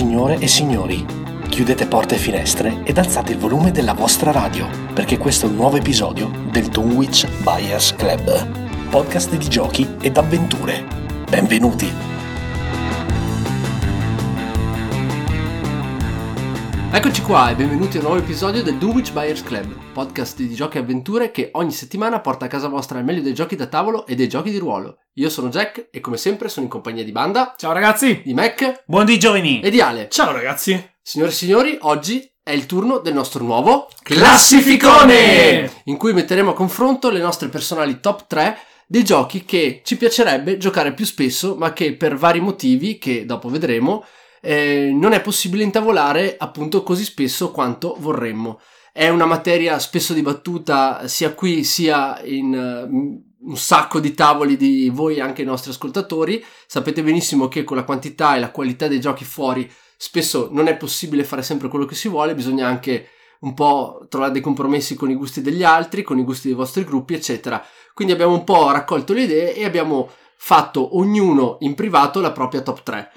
Signore e signori, chiudete porte e finestre ed alzate il volume della vostra radio, perché questo è un nuovo episodio del Dunwich Buyers Club, podcast di giochi ed avventure. Benvenuti! Eccoci qua e benvenuti a un nuovo episodio del Dunwich Buyers Club, podcast di giochi e avventure che ogni settimana porta a casa vostra il meglio dei giochi da tavolo e dei giochi di ruolo. Io sono Jack e come sempre sono in compagnia di Banda. Ciao ragazzi! Di Mac. Buon di giovani! E di Ale. Ciao ragazzi! Signore e signori, oggi è il turno del nostro nuovo Classificone! In cui metteremo a confronto le nostre personali top 3 dei giochi che ci piacerebbe giocare più spesso, ma che per vari motivi, che dopo vedremo, non è possibile intavolare appunto così spesso quanto vorremmo. È una materia spesso dibattuta sia qui sia in un sacco di tavoli di voi, anche i nostri ascoltatori. Sapete benissimo che con la quantità e la qualità dei giochi fuori spesso non è possibile fare sempre quello che si vuole, bisogna anche un po' trovare dei compromessi con i gusti degli altri, con i gusti dei vostri gruppi, eccetera. Quindi abbiamo un po' raccolto le idee e abbiamo fatto ognuno in privato la propria top 3.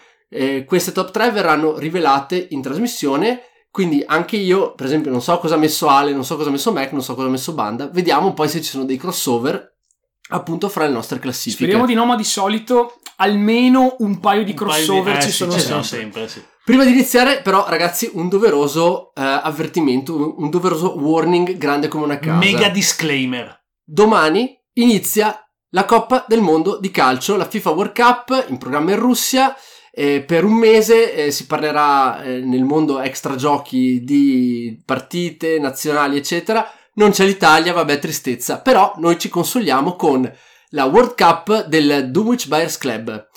Queste top 3 verranno rivelate in trasmissione, quindi anche io, per esempio, non so cosa ha messo Ale, non so cosa ha messo Mac, non so cosa ha messo Banda. Vediamo poi se ci sono dei crossover appunto fra le nostre classifiche. Speriamo di no, ma di solito almeno un paio di crossover ci sono sempre. Prima di iniziare però, ragazzi, un doveroso avvertimento, un doveroso warning grande come una casa. Mega disclaimer. Domani inizia la Coppa del Mondo di calcio, la FIFA World Cup, in programma in Russia. Per un mese si parlerà nel mondo extra giochi di partite, nazionali, eccetera. Non c'è l'Italia, vabbè, tristezza, però noi ci consoliamo con la World Cup del Dunwich Buyers Club.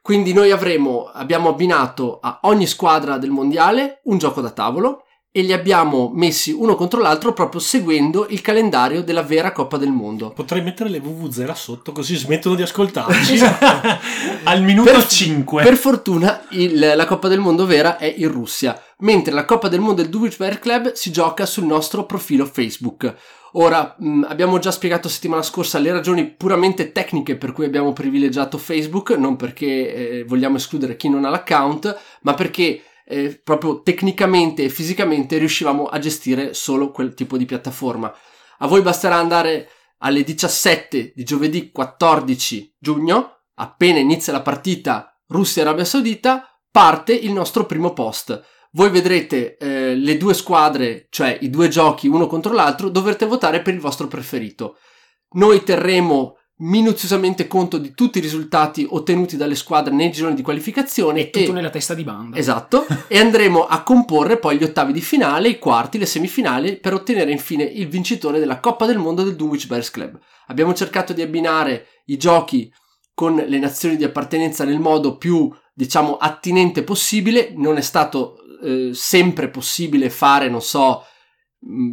Quindi noi abbiamo abbinato a ogni squadra del mondiale un gioco da tavolo e li abbiamo messi uno contro l'altro proprio seguendo il calendario della vera Coppa del Mondo. Potrei mettere le VVZ là sotto così smettono di ascoltarci. Esatto. Al minuto 5. Per fortuna la Coppa del Mondo vera è in Russia, mentre la Coppa del Mondo del Dunwich Buyers Club si gioca sul nostro profilo Facebook. Ora, abbiamo già spiegato settimana scorsa le ragioni puramente tecniche per cui abbiamo privilegiato Facebook, non perché vogliamo escludere chi non ha l'account, ma perché proprio tecnicamente e fisicamente riuscivamo a gestire solo quel tipo di piattaforma. A voi basterà andare alle 17 di giovedì 14 giugno, appena inizia la partita Russia-Arabia Saudita, parte il nostro primo post. Voi vedrete le due squadre, cioè i due giochi uno contro l'altro, dovrete votare per il vostro preferito. Noi terremo minuziosamente conto di tutti i risultati ottenuti dalle squadre nei gironi di qualificazione. E tutto nella testa di Banda. Esatto, e andremo a comporre poi gli ottavi di finale, i quarti, le semifinali, per ottenere infine il vincitore della Coppa del Mondo del Dunwich Buyers Club. Abbiamo cercato di abbinare i giochi con le nazioni di appartenenza nel modo più, diciamo, attinente possibile. Non è stato sempre possibile fare, non so,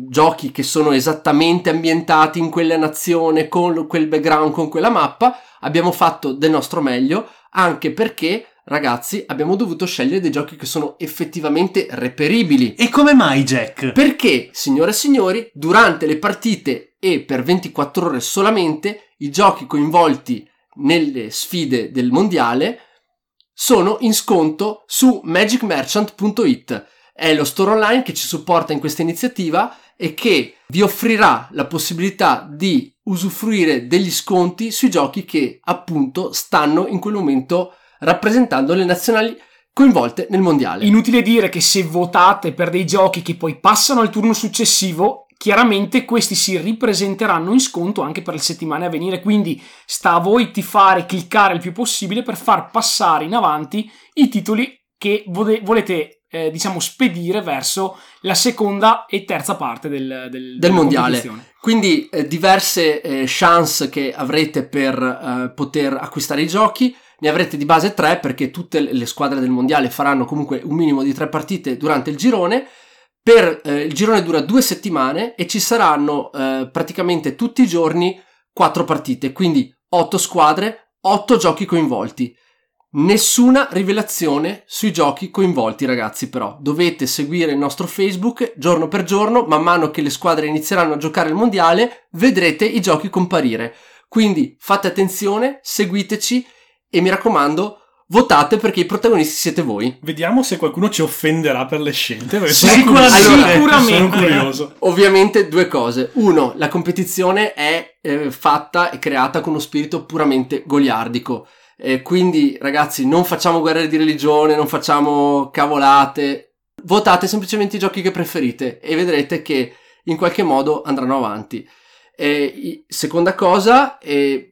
giochi che sono esattamente ambientati in quella nazione, con quel background, con quella mappa. Abbiamo fatto del nostro meglio, anche perché, ragazzi, abbiamo dovuto scegliere dei giochi che sono effettivamente reperibili. E come mai, Jack? Perché, signore e signori, durante le partite e per 24 ore solamente, i giochi coinvolti nelle sfide del mondiale sono in sconto su magicmerchant.it. È lo store online che ci supporta in questa iniziativa e che vi offrirà la possibilità di usufruire degli sconti sui giochi che appunto stanno in quel momento rappresentando le nazionali coinvolte nel mondiale. Inutile dire che se votate per dei giochi che poi passano al turno successivo, chiaramente questi si ripresenteranno in sconto anche per le settimane a venire, quindi sta a voi tifare, cliccare il più possibile per far passare in avanti i titoli che volete diciamo spedire verso la seconda e terza parte del mondiale. Quindi diverse chance che avrete per poter acquistare i giochi. Ne avrete di base 3, perché tutte le squadre del mondiale faranno comunque un minimo di 3 partite durante il girone. Il girone dura 2 settimane e ci saranno praticamente tutti i giorni 4 partite, quindi 8 squadre, 8 giochi coinvolti. Nessuna rivelazione sui giochi coinvolti, ragazzi, però. Dovete seguire il nostro Facebook giorno per giorno, man mano che le squadre inizieranno a giocare il mondiale, vedrete i giochi comparire. Quindi fate attenzione, seguiteci e mi raccomando, votate perché i protagonisti siete voi. Vediamo se qualcuno ci offenderà per le scelte. Sicuramente. Sono curioso. Ovviamente due cose. Uno, la competizione è fatta e creata con uno spirito puramente goliardico. Quindi ragazzi, non facciamo guerre di religione, non facciamo cavolate. Votate semplicemente i giochi che preferite e vedrete che in qualche modo andranno avanti. Seconda cosa,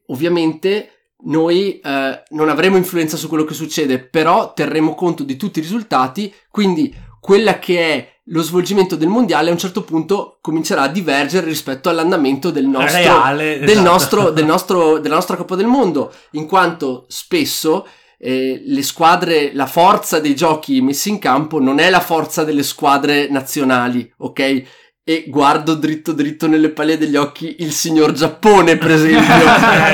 ovviamente noi non avremo influenza su quello che succede, però terremo conto di tutti i risultati, quindi quella che è lo svolgimento del mondiale a un certo punto comincerà a divergere rispetto all'andamento del nostro reale, esatto, della nostra Coppa del Mondo, in quanto spesso le squadre, la forza dei giochi messi in campo non è la forza delle squadre nazionali, ok? E guardo dritto nelle palle degli occhi il signor Giappone, per esempio.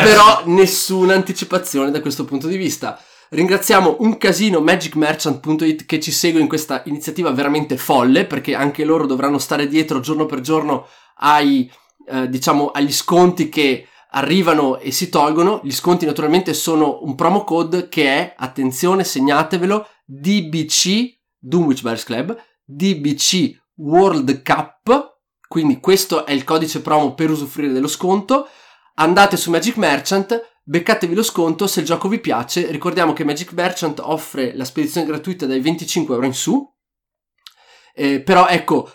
Però nessuna anticipazione da questo punto di vista. Ringraziamo un casino magicmerchant.it che ci segue in questa iniziativa veramente folle, perché anche loro dovranno stare dietro giorno per giorno ai agli sconti che arrivano e si tolgono. Gli sconti naturalmente sono un promo code che è, attenzione, segnatevelo, DBC Dunwich Buyers Club, DBC World Cup, quindi questo è il codice promo per usufruire dello sconto. Andate su Magic Merchant, beccatevi lo sconto se il gioco vi piace. Ricordiamo che Magic Merchant offre la spedizione gratuita dai 25 euro in su, però ecco,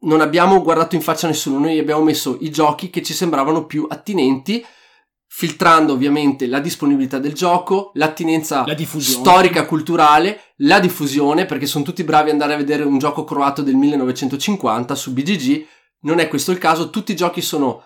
non abbiamo guardato in faccia nessuno, noi abbiamo messo i giochi che ci sembravano più attinenti, filtrando ovviamente la disponibilità del gioco, l'attinenza storica, culturale, la diffusione, perché sono tutti bravi ad andare a vedere un gioco croato del 1950 su BGG, non è questo il caso, tutti i giochi sono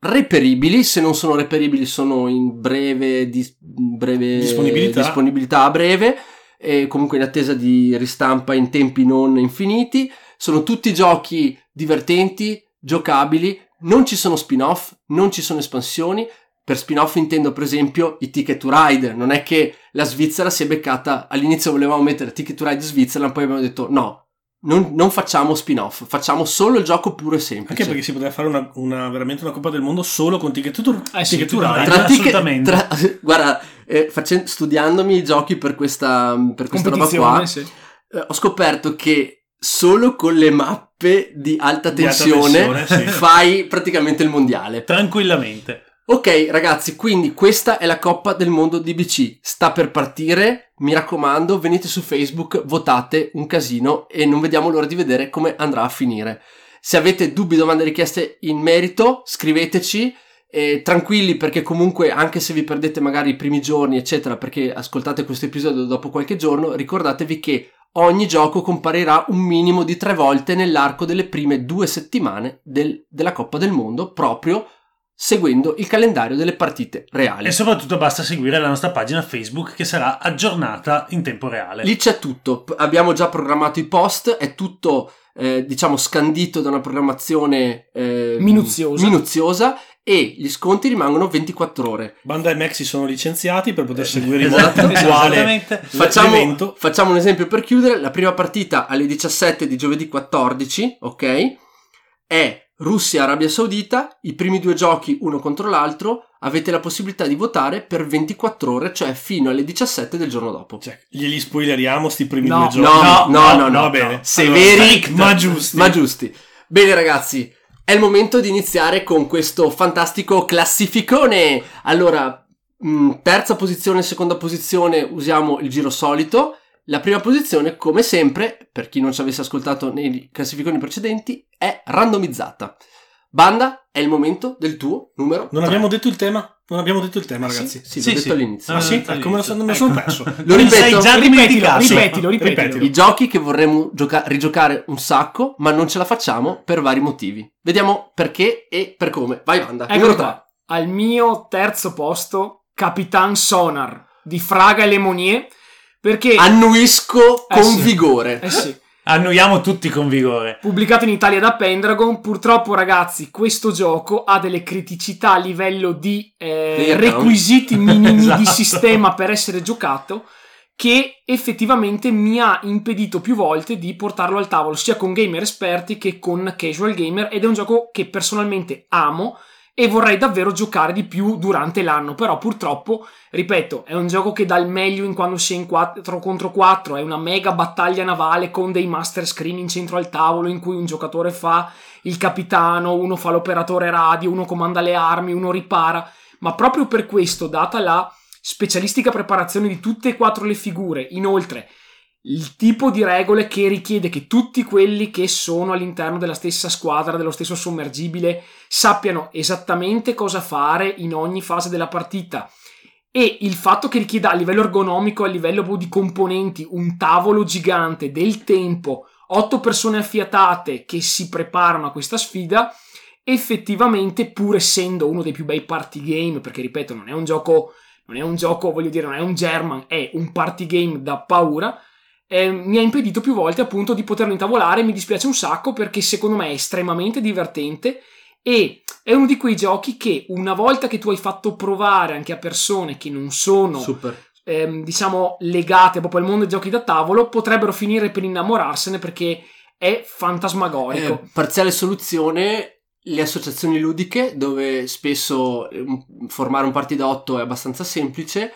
reperibili, se non sono reperibili sono in breve disponibilità a breve, e comunque in attesa di ristampa in tempi non infiniti, sono tutti giochi divertenti, giocabili, non ci sono spin-off, non ci sono espansioni. Per spin-off intendo per esempio i Ticket to Ride, non è che la Svizzera si è beccata, all'inizio volevamo mettere Ticket to Ride Svizzera, poi abbiamo detto no, non facciamo spin-off, facciamo solo il gioco puro e semplice. Anche perché si poteva fare veramente una Coppa del Mondo solo con Ticket to Ride, assolutamente. Guarda, studiandomi i giochi per questa roba qua, sì, ho scoperto che solo con le mappe di alta tensione sì, fai praticamente il mondiale. Tranquillamente. Ok ragazzi, quindi questa è la Coppa del Mondo DBC, sta per partire, mi raccomando, venite su Facebook, votate un casino e non vediamo l'ora di vedere come andrà a finire. Se avete dubbi, domande, richieste in merito, scriveteci, tranquilli, perché comunque anche se vi perdete magari i primi giorni eccetera, perché ascoltate questo episodio dopo qualche giorno, ricordatevi che ogni gioco comparirà un minimo di 3 volte nell'arco delle prime 2 settimane della Coppa del Mondo, proprio seguendo il calendario delle partite reali. E soprattutto basta seguire la nostra pagina Facebook che sarà aggiornata in tempo reale. Lì c'è tutto, abbiamo già programmato i post, è tutto scandito da una programmazione minuziosa e gli sconti rimangono 24 ore. Banda e Maxi sono licenziati per poter seguire in modo attuale. Facciamo un esempio per chiudere, la prima partita alle 17 di giovedì 14, ok? È Russia-Arabia Saudita, i primi 2 giochi uno contro l'altro, avete la possibilità di votare per 24 ore, cioè fino alle 17 del giorno dopo. Cioè, glieli spoileriamo sti primi 2 giochi? No. Va bene. Severi, allora, ma giusti. Bene ragazzi, è il momento di iniziare con questo fantastico classificone. Allora, terza posizione, seconda posizione, usiamo il giro solito. La prima posizione, come sempre, per chi non ci avesse ascoltato nei classificoni precedenti, è randomizzata. Banda, è il momento del tuo numero 3. Non abbiamo detto il tema, ragazzi. Sì, l'ho detto all'inizio. Come me lo sono perso. Ripetilo. I giochi che vorremmo rigiocare un sacco, ma non ce la facciamo per vari motivi. Vediamo perché e per come. Vai, Banda. Ecco numero 3. Al mio terzo posto, Captain Sonar, di Fraga e Lemonnier. Perché annuisco con vigore. Annuiamo tutti con vigore. Pubblicato in Italia da Pendragon, purtroppo ragazzi questo gioco ha delle criticità a livello di requisiti minimi esatto, di sistema per essere giocato, che effettivamente mi ha impedito più volte di portarlo al tavolo, sia con gamer esperti che con casual gamer, ed è un gioco che personalmente amo e vorrei davvero giocare di più durante l'anno, però purtroppo, ripeto, è un gioco che dà il meglio in quando si è in 4 contro 4, è una mega battaglia navale con dei master screen in centro al tavolo in cui un giocatore fa il capitano, uno fa l'operatore radio, uno comanda le armi, uno ripara, ma proprio per questo, data la specialistica preparazione di tutte e quattro le figure, inoltre il tipo di regole che richiede che tutti quelli che sono all'interno della stessa squadra, dello stesso sommergibile, sappiano esattamente cosa fare in ogni fase della partita, e il fatto che richieda a livello ergonomico, a livello di componenti, un tavolo gigante, del tempo, 8 persone affiatate che si preparano a questa sfida, effettivamente, pur essendo uno dei più bei party game, perché ripeto, non è un gioco, voglio dire, non è un German, è un party game da paura, mi ha impedito più volte appunto di poterlo intavolare. Mi dispiace un sacco perché secondo me è estremamente divertente e è uno di quei giochi che una volta che tu hai fatto provare anche a persone che non sono diciamo legate proprio al mondo dei giochi da tavolo, potrebbero finire per innamorarsene perché è fantasmagorico. Parziale soluzione: le associazioni ludiche, dove spesso formare un party da 8 è abbastanza semplice,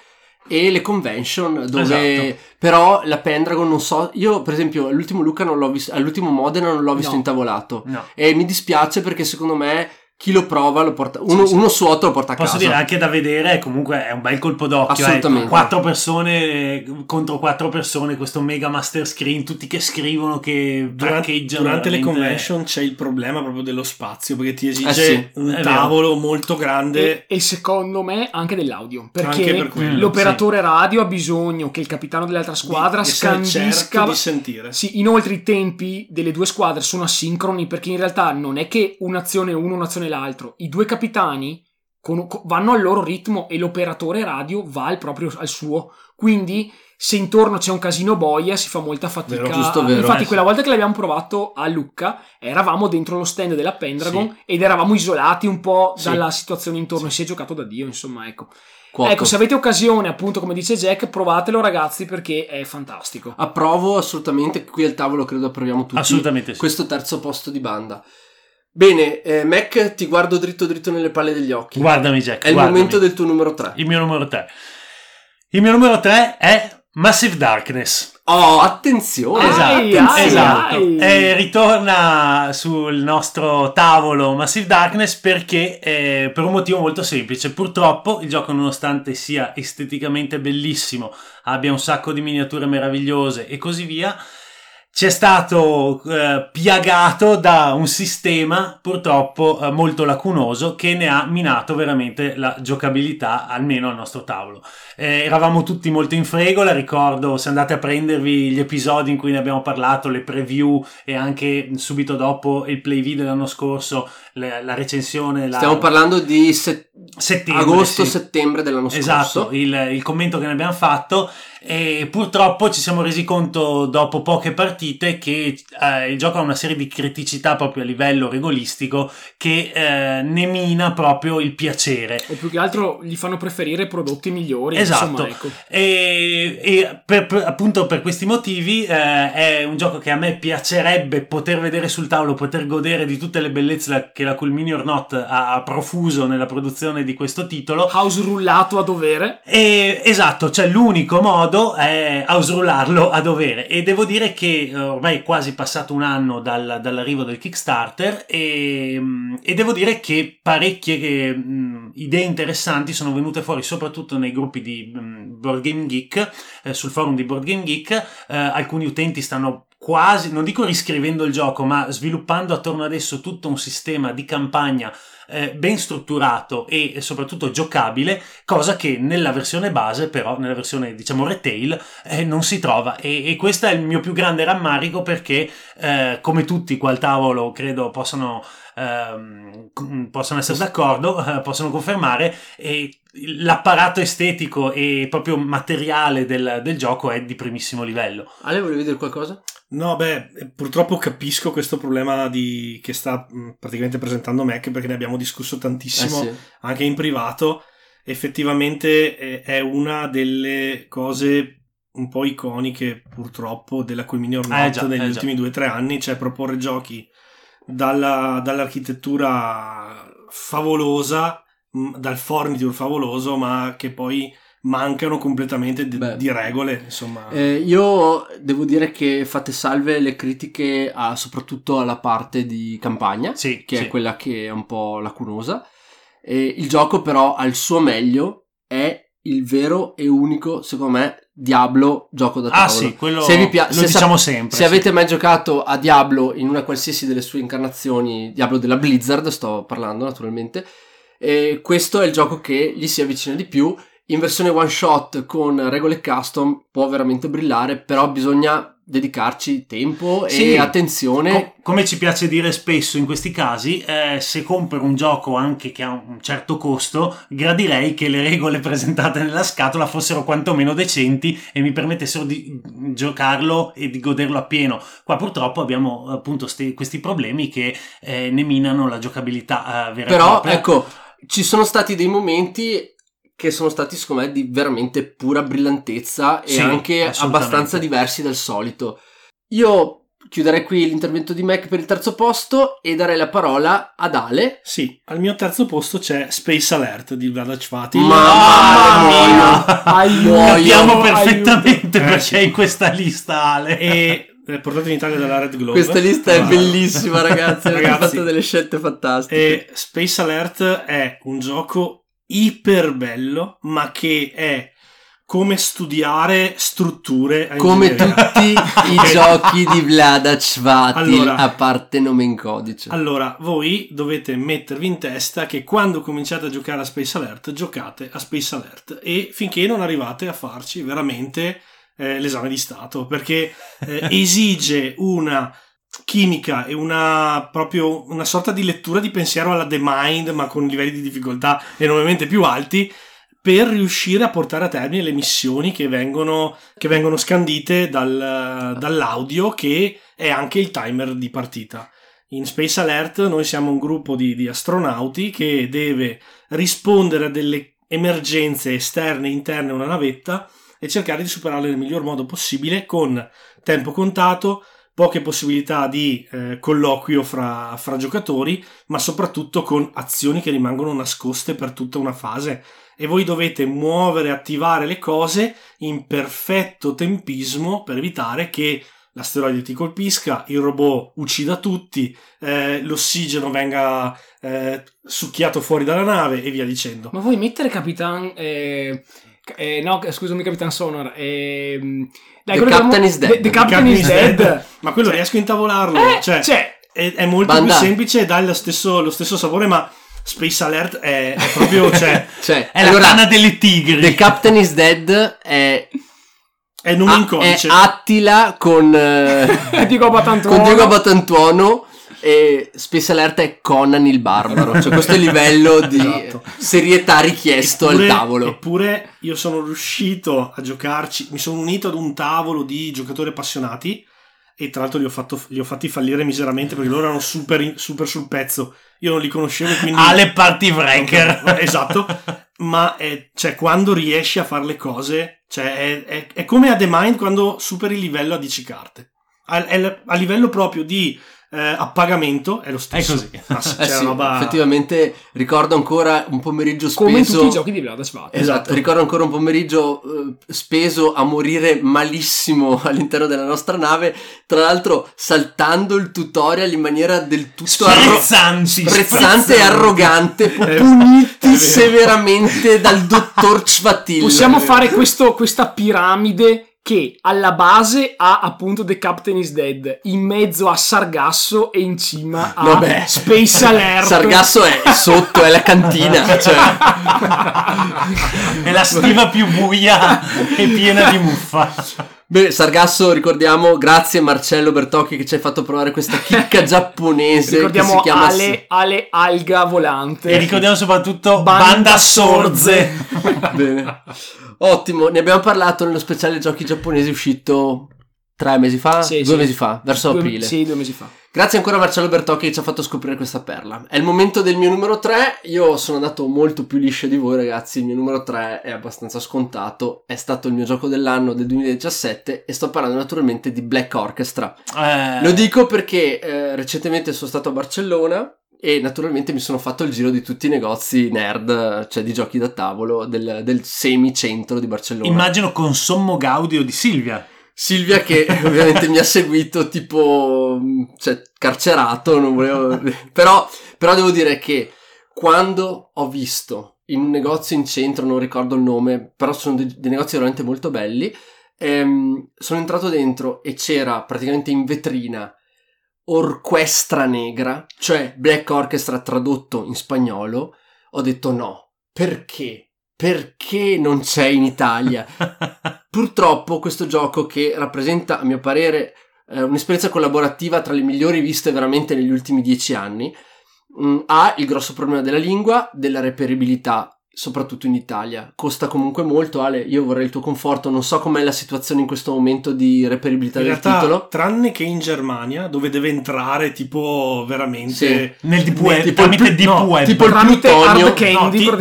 e le convention, dove esatto. Però la Pendragon non so, io per esempio all'ultimo Luca non l'ho visto, all'ultimo Modena non l'ho visto intavolato, no. E mi dispiace perché secondo me chi lo prova lo porta, uno su 8 lo porta a casa. Posso dire, anche da vedere, comunque è un bel colpo d'occhio. Assolutamente. 4 persone contro 4 persone, questo mega master screen, tutti che scrivono, che braccheggiano. Durante le convention c'è il problema proprio dello spazio, perché ti esige un tavolo molto grande. E secondo me anche dell'audio, perché anche per quello, l'operatore radio ha bisogno che il capitano dell'altra squadra scandisca. Certo di sentire. Sì, inoltre i tempi delle due squadre sono asincroni, perché in realtà non è che un'azione uno, un'azione l'altro, i due capitani vanno al loro ritmo e l'operatore radio va al suo, quindi se intorno c'è un casino boia si fa molta fatica. Infatti quella volta che l'abbiamo provato a Lucca eravamo dentro lo stand della Pendragon ed eravamo isolati un po' dalla situazione intorno e si è giocato da Dio, insomma, ecco, se avete occasione, appunto, come dice Jack, provatelo ragazzi, perché è fantastico. Approvo assolutamente, qui al tavolo credo approviamo tutti assolutamente questo terzo posto di banda. Bene, Mac, ti guardo dritto nelle palle degli occhi. Guardami Jack, il momento del tuo numero 3. Il mio numero 3 è Massive Darkness. Oh, attenzione. Esatto. E ritorna sul nostro tavolo Massive Darkness perché per un motivo molto semplice. Purtroppo il gioco, nonostante sia esteticamente bellissimo, abbia un sacco di miniature meravigliose e così via, c'è stato piagato da un sistema purtroppo molto lacunoso che ne ha minato veramente la giocabilità, almeno al nostro tavolo. Eravamo tutti molto in fregola, ricordo, se andate a prendervi gli episodi in cui ne abbiamo parlato, le preview e anche subito dopo il Play V dell'anno scorso, la recensione. Stiamo parlando di agosto-settembre dell'anno scorso. Esatto, il commento che ne abbiamo fatto. E purtroppo ci siamo resi conto dopo poche partite che il gioco ha una serie di criticità proprio a livello regolistico che ne mina proprio il piacere, o più che altro gli fanno preferire prodotti migliori. Esatto, insomma, ecco. E appunto per questi motivi è un gioco che a me piacerebbe poter vedere sul tavolo, poter godere di tutte le bellezze che la Cool Mini or Not ha profuso nella produzione di questo titolo. House rullato a dovere. Esatto, cioè l'unico modo è ausrullarlo a dovere, e devo dire che ormai è quasi passato un anno dall'arrivo del Kickstarter e devo dire che parecchie idee interessanti sono venute fuori, soprattutto nei gruppi di Board Game Geek, sul forum di Board Game Geek. Alcuni utenti stanno quasi, non dico riscrivendo il gioco, ma sviluppando attorno adesso tutto un sistema di campagna ben strutturato e soprattutto giocabile, cosa che nella versione base, però nella versione diciamo retail, non si trova, e questo è il mio più grande rammarico, perché come tutti qua al tavolo credo possono essere d'accordo, possono confermare, l'apparato estetico e proprio materiale del gioco è di primissimo livello. Ale, volevi dire qualcosa? No, beh, purtroppo capisco questo problema che sta praticamente presentando Mac, perché ne abbiamo discusso tantissimo anche in privato. Effettivamente è una delle cose un po' iconiche purtroppo della Cool Mini or Not negli ultimi 2-3 anni, cioè proporre giochi dall'architettura favolosa, dal forniture favoloso, ma che poi mancano completamente di regole, insomma. Io devo dire che fate salve le critiche soprattutto alla parte di campagna, sì, che sì, è quella che è un po' lacunosa. Il gioco però al suo meglio è il vero e unico, secondo me, Diablo gioco da tavola. Ah sì, quello se lo diciamo sempre. Se sì, avete mai giocato a Diablo in una qualsiasi delle sue incarnazioni, Diablo della Blizzard sto parlando naturalmente, questo è il gioco che gli si avvicina di più. In versione one shot con regole custom può veramente brillare, però bisogna dedicarci tempo e sì, attenzione. Come ci piace dire spesso in questi casi, se compro un gioco anche che ha un certo costo, gradirei che le regole presentate nella scatola fossero quantomeno decenti e mi permettessero di giocarlo e di goderlo appieno. Qua purtroppo abbiamo appunto questi problemi che ne minano la giocabilità vera. Però propria. Ecco, ci sono stati dei momenti che sono stati secondo me di veramente pura brillantezza e sì, anche abbastanza diversi dal solito. Io chiuderei qui l'intervento di Mac per il terzo posto e darei la parola ad Ale. Sì, al mio terzo posto c'è Space Alert di Vlaada Chvátil. Mamma mia! Capiamo perfettamente perché è in questa lista, Ale. E portato in Italia dalla Red Globe. Questa lista è bellissima, ragazzi. Abbiamo fatto delle scelte fantastiche. E Space Alert è un gioco iper bello, ma che è come studiare strutture, come tutti i giochi di Vlaada Chvátil, allora, a parte nome in codice. Allora, voi dovete mettervi in testa che quando cominciate a giocare a Space Alert, giocate a Space Alert e finché non arrivate a farci veramente l'esame di stato, perché esige una chimica e una sorta di lettura di pensiero alla The Mind, ma con livelli di difficoltà enormemente più alti, per riuscire a portare a termine le missioni che vengono scandite dall'audio, che è anche il timer di partita. In Space Alert noi siamo un gruppo di astronauti che deve rispondere a delle emergenze esterne e interne a una navetta e cercare di superarle nel miglior modo possibile, con tempo contato, poche possibilità di colloquio fra giocatori, ma soprattutto con azioni che rimangono nascoste per tutta una fase, e voi dovete muovere, attivare le cose in perfetto tempismo per evitare che l'asteroide ti colpisca, il robot uccida tutti, l'ossigeno venga succhiato fuori dalla nave e via dicendo. Ma vuoi mettere Captain Sonar, The Captain is Dead. Ma quello riesco a intavolarlo, cioè è molto più semplice e dà lo stesso sapore, ma Space Alert è proprio è allora, la lana delle tigri. The Captain is Dead è nome in codice, è Attila con Diego Batantuono. E Space Alert è Conan il Barbaro, cioè questo è il livello di serietà richiesto al tavolo. Eppure io sono riuscito a giocarci, mi sono unito ad un tavolo di giocatori appassionati e tra l'altro li ho fatti fallire miseramente perché loro erano super, super sul pezzo, io non li conoscevo, quindi alle party breaker, esatto. Ma quando riesci a fare le cose, è come a The Mind quando superi il livello a 10 carte a livello proprio di appagamento, è lo stesso, è così. Sì, roba... effettivamente ricordo ancora un pomeriggio speso, come in tutti i giochi di Vlaada Chvátil, esatto, ricordo ancora un pomeriggio speso a morire malissimo all'interno della nostra nave, tra l'altro saltando il tutorial in maniera del tutto sprezzante e arrogante, puniti severamente dal dottor Chvátil. Possiamo fare questa piramide che alla base ha appunto The Captain is Dead, in mezzo a Sargasso e in cima a Space Alert. Sargasso è sotto, è la cantina, è la stiva più buia e piena di muffa. Bene, Sargasso, ricordiamo, grazie Marcello Bertocchi che ci hai fatto provare questa chicca giapponese. Ricordiamo che si chiama Ale Alga Volante. E ricordiamo soprattutto Banda Sorze. Bene, ottimo, ne abbiamo parlato nello speciale giochi giapponesi uscito 3 mesi fa, mesi fa, verso aprile. Sì, 2 mesi fa. Grazie ancora a Marcello Bertocchi che ci ha fatto scoprire questa perla. È il momento del mio numero 3, io sono andato molto più liscio di voi, ragazzi, il mio numero 3 è abbastanza scontato, è stato il mio gioco dell'anno del 2017 e sto parlando naturalmente di Black Orchestra. Lo dico perché recentemente sono stato a Barcellona e naturalmente mi sono fatto il giro di tutti i negozi nerd, cioè di giochi da tavolo del semicentro di Barcellona. Immagino con sommo gaudio di Silvia che ovviamente mi ha seguito tipo, cioè, carcerato, non volevo... però devo dire che quando ho visto in un negozio in centro, non ricordo il nome, però sono dei negozi veramente molto belli, sono entrato dentro e c'era praticamente in vetrina Orquestra Negra, cioè Black Orchestra tradotto in spagnolo. Ho detto no, perché non c'è in Italia? Purtroppo questo gioco, che rappresenta a mio parere un'esperienza collaborativa tra le migliori viste veramente negli ultimi 10 anni, ha il grosso problema della lingua, della reperibilità, soprattutto in Italia. Costa comunque molto. Ale, io vorrei il tuo conforto, non so com'è la situazione in questo momento di reperibilità in del realtà, titolo, tranne che in Germania, dove deve entrare tipo veramente sì, nel deep web,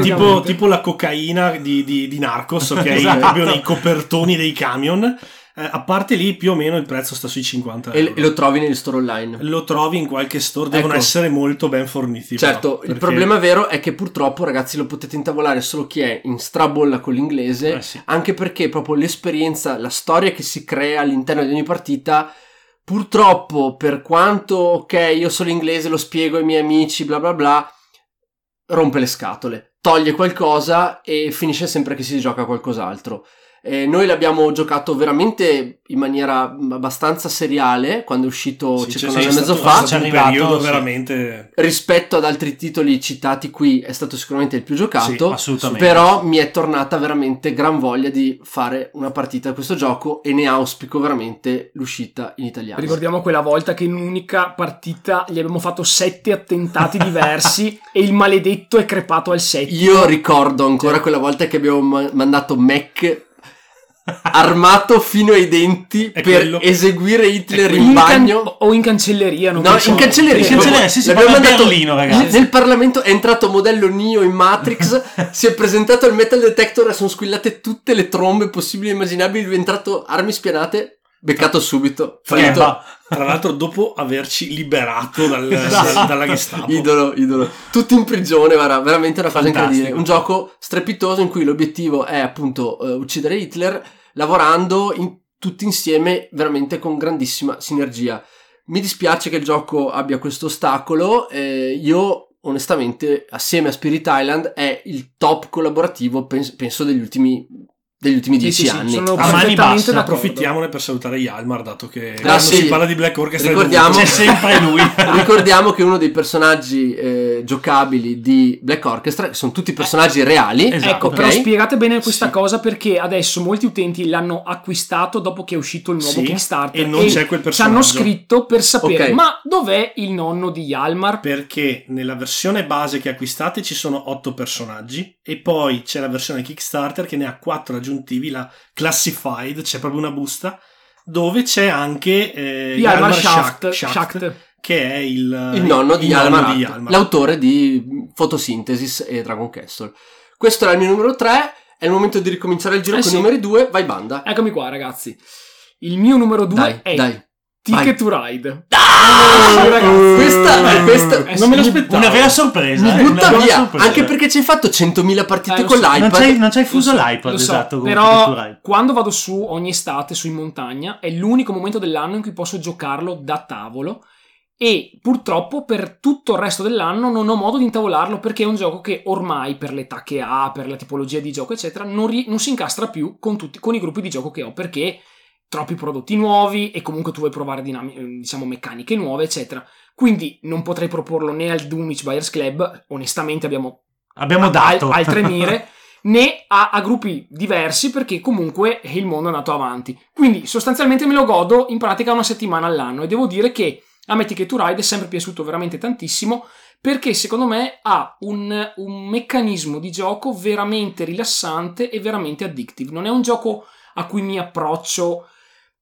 tipo tipo la cocaina di Narcos, ok? Esatto. Proprio nei copertoni dei camion. A parte lì, più o meno il prezzo sta sui 50 euro. E lo trovi negli store online? Lo trovi in qualche store, devono essere molto ben forniti. Certo, però, il problema vero è che purtroppo, ragazzi, lo potete intavolare solo chi è in strabolla con l'inglese, sì. Anche perché proprio l'esperienza, la storia che si crea all'interno di ogni partita, purtroppo, per quanto, ok, io so l'inglese, lo spiego ai miei amici, bla bla bla, rompe le scatole, toglie qualcosa e finisce sempre che si gioca qualcos'altro. Noi l'abbiamo giocato veramente in maniera abbastanza seriale quando è uscito, sì, circa un anno e mezzo fa. C'è arrivato un periodo veramente... rispetto ad altri titoli citati qui è stato sicuramente il più giocato, sì, però mi è tornata veramente gran voglia di fare una partita a questo gioco e ne auspico veramente l'uscita in italiano. Ricordiamo quella volta che in un'unica partita gli abbiamo fatto 7 attentati diversi e il maledetto è crepato al 7. Io ricordo ancora quella volta che abbiamo mandato Mac armato fino ai denti per eseguire Hitler in bagno o in cancelleria, in cancelleria sì, sì, l'abbiamo mandato Berlino, ragazzi. Nel Parlamento è entrato modello Neo in Matrix, si è presentato al metal detector e sono squillate tutte le trombe possibili e immaginabili, è diventato armi spianate, beccato subito, fallito. Tra l'altro dopo averci liberato dalla Gestapo. Idolo. Tutti in prigione, veramente una cosa incredibile. Un gioco strepitoso in cui l'obiettivo è appunto uccidere Hitler lavorando tutti insieme veramente con grandissima sinergia. Mi dispiace che il gioco abbia questo ostacolo. Io onestamente, assieme a Spirit Island, è il top collaborativo penso degli ultimi 10 anni. Sono a mani basse. Approfittiamone per salutare Hjalmar, dato che quando si parla di Black Orchestra c'è sempre lui. Ricordiamo che uno dei personaggi giocabili di Black Orchestra sono tutti personaggi reali, esatto. Ecco, okay. Però spiegate bene questa cosa, perché adesso molti utenti l'hanno acquistato dopo che è uscito il nuovo Kickstarter e non c'è quel personaggio. Ci hanno scritto per sapere ma dov'è il nonno di Hjalmar, perché nella versione base che acquistate ci sono 8 personaggi e poi c'è la versione Kickstarter che ne ha 4 aggiunti, la classified, c'è proprio una busta dove c'è anche Hjalmar Schacht, che è il nonno di Hjalmar, l'autore di Photosynthesis e Dragon Castle. Questo era il mio numero 3, è il momento di ricominciare il giro con i numeri 2, vai banda. Eccomi qua, ragazzi, il mio numero 2 è Ticket to Ride. Ragazzi, questa non me l'aspettavo, una vera sorpresa, sorpresa, anche perché ci hai fatto 100.000 partite con l'iPad, non c'hai fuso l'iPad, esatto, però quando vado su ogni estate su in montagna è l'unico momento dell'anno in cui posso giocarlo da tavolo e purtroppo per tutto il resto dell'anno non ho modo di intavolarlo, perché è un gioco che ormai, per l'età che ha, per la tipologia di gioco eccetera, non si incastra più con i gruppi di gioco che ho, perché troppi prodotti nuovi e comunque tu vuoi provare meccaniche nuove eccetera, quindi non potrei proporlo né al Dunwich Buyers Club, onestamente abbiamo dato altre mire, né a gruppi diversi, perché comunque il mondo è andato avanti, quindi sostanzialmente me lo godo in pratica una settimana all'anno e devo dire che a me Ticket to Ride è sempre piaciuto veramente tantissimo, perché secondo me ha un meccanismo di gioco veramente rilassante e veramente addictive. Non è un gioco a cui mi approccio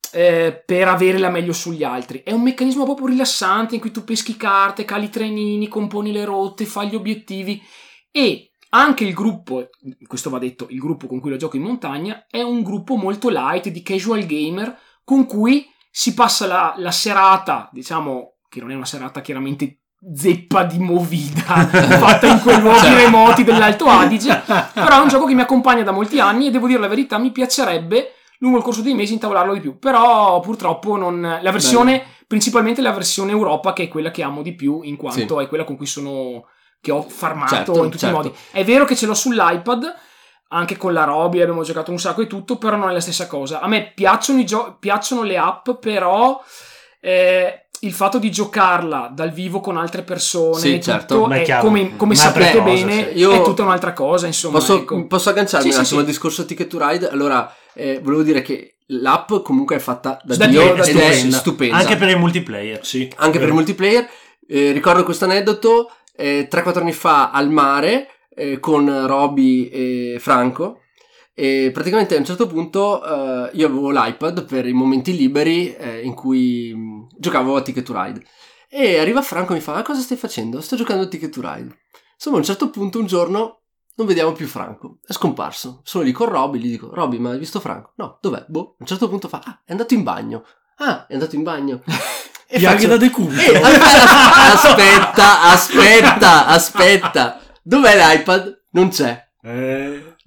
per avere la meglio sugli altri, è un meccanismo proprio rilassante in cui tu peschi carte, cali trenini, componi le rotte, fai gli obiettivi, e anche il gruppo, questo va detto, il gruppo con cui lo gioco in montagna è un gruppo molto light di casual gamer con cui si passa la serata, diciamo che non è una serata chiaramente zeppa di movida fatta in quei luoghi remoti dell'Alto Adige, però è un gioco che mi accompagna da molti anni e devo dire la verità, mi piacerebbe lungo il corso dei mesi intavolarlo di più, però purtroppo non la versione, bene, principalmente la versione Europa, che è quella che amo di più in quanto sì, è quella con cui sono, che ho farmato, certo, in tutti certo i modi. È vero che ce l'ho sull'iPad, anche con la Roby abbiamo giocato un sacco e tutto, però non è la stessa cosa. A me piacciono piacciono le app, però il fatto di giocarla dal vivo con altre persone, sì, certo, è chiaro, come sapete cosa, bene, sì, è tutta un'altra cosa, insomma. Posso agganciarmi sì, al discorso Ticket to Ride? Allora, volevo dire che l'app comunque è fatta da Dio ed è stupenda. Anche per il multiplayer, sì. Anche per il multiplayer. Ricordo questo aneddoto, 3-4 anni fa al mare, con Roby e Franco. E praticamente a un certo punto io avevo l'iPad per i momenti liberi in cui giocavo a Ticket to Ride, e arriva Franco e mi fa: cosa stai facendo? Sto giocando a Ticket to Ride. Insomma, a un certo punto un giorno non vediamo più Franco, è scomparso, sono lì con Roby, gli dico: Roby, ma hai visto Franco? No, dov'è? Boh. A un certo punto fa: ah, è andato in bagno. E faccio: da deculo. Aspetta, dov'è l'iPad? Non c'è.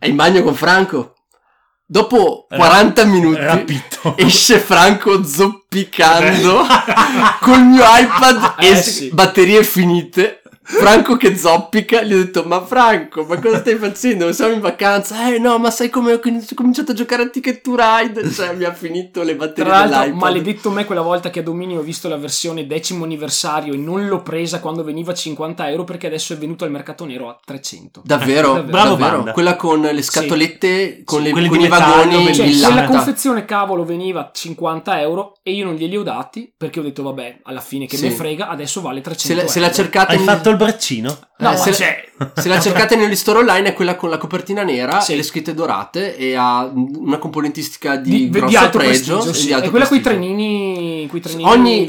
È in bagno con Franco. Dopo 40 minuti esce Franco zoppicando col mio iPad, sì, batterie finite, Franco che zoppica. Gli ho detto: ma Franco, ma cosa stai facendo? Siamo in vacanza. No, ma sai come ho cominciato a giocare a Ticket to Ride, cioè mi ha finito le batterie dell'iPad. Maledetto me, quella volta che a Dominio ho visto la versione 10° anniversario e non l'ho presa quando veniva a €50, perché adesso è venuto al mercato nero a 300. Davvero? Bravo, davvero. Quella con le scatolette, sì, con, sì, le, con i vagoni, cioè, quella confezione cavolo veniva a €50 e io non glieli ho dati, perché ho detto vabbè, alla fine che me frega, adesso vale 300. Se l'ha cercata, hai fatto il braccino? No, se la cercate negli store online è quella con la copertina nera, sì, e le scritte dorate, e ha una componentistica di grosso alto pregio, sì, di alto, è quella con i trenini,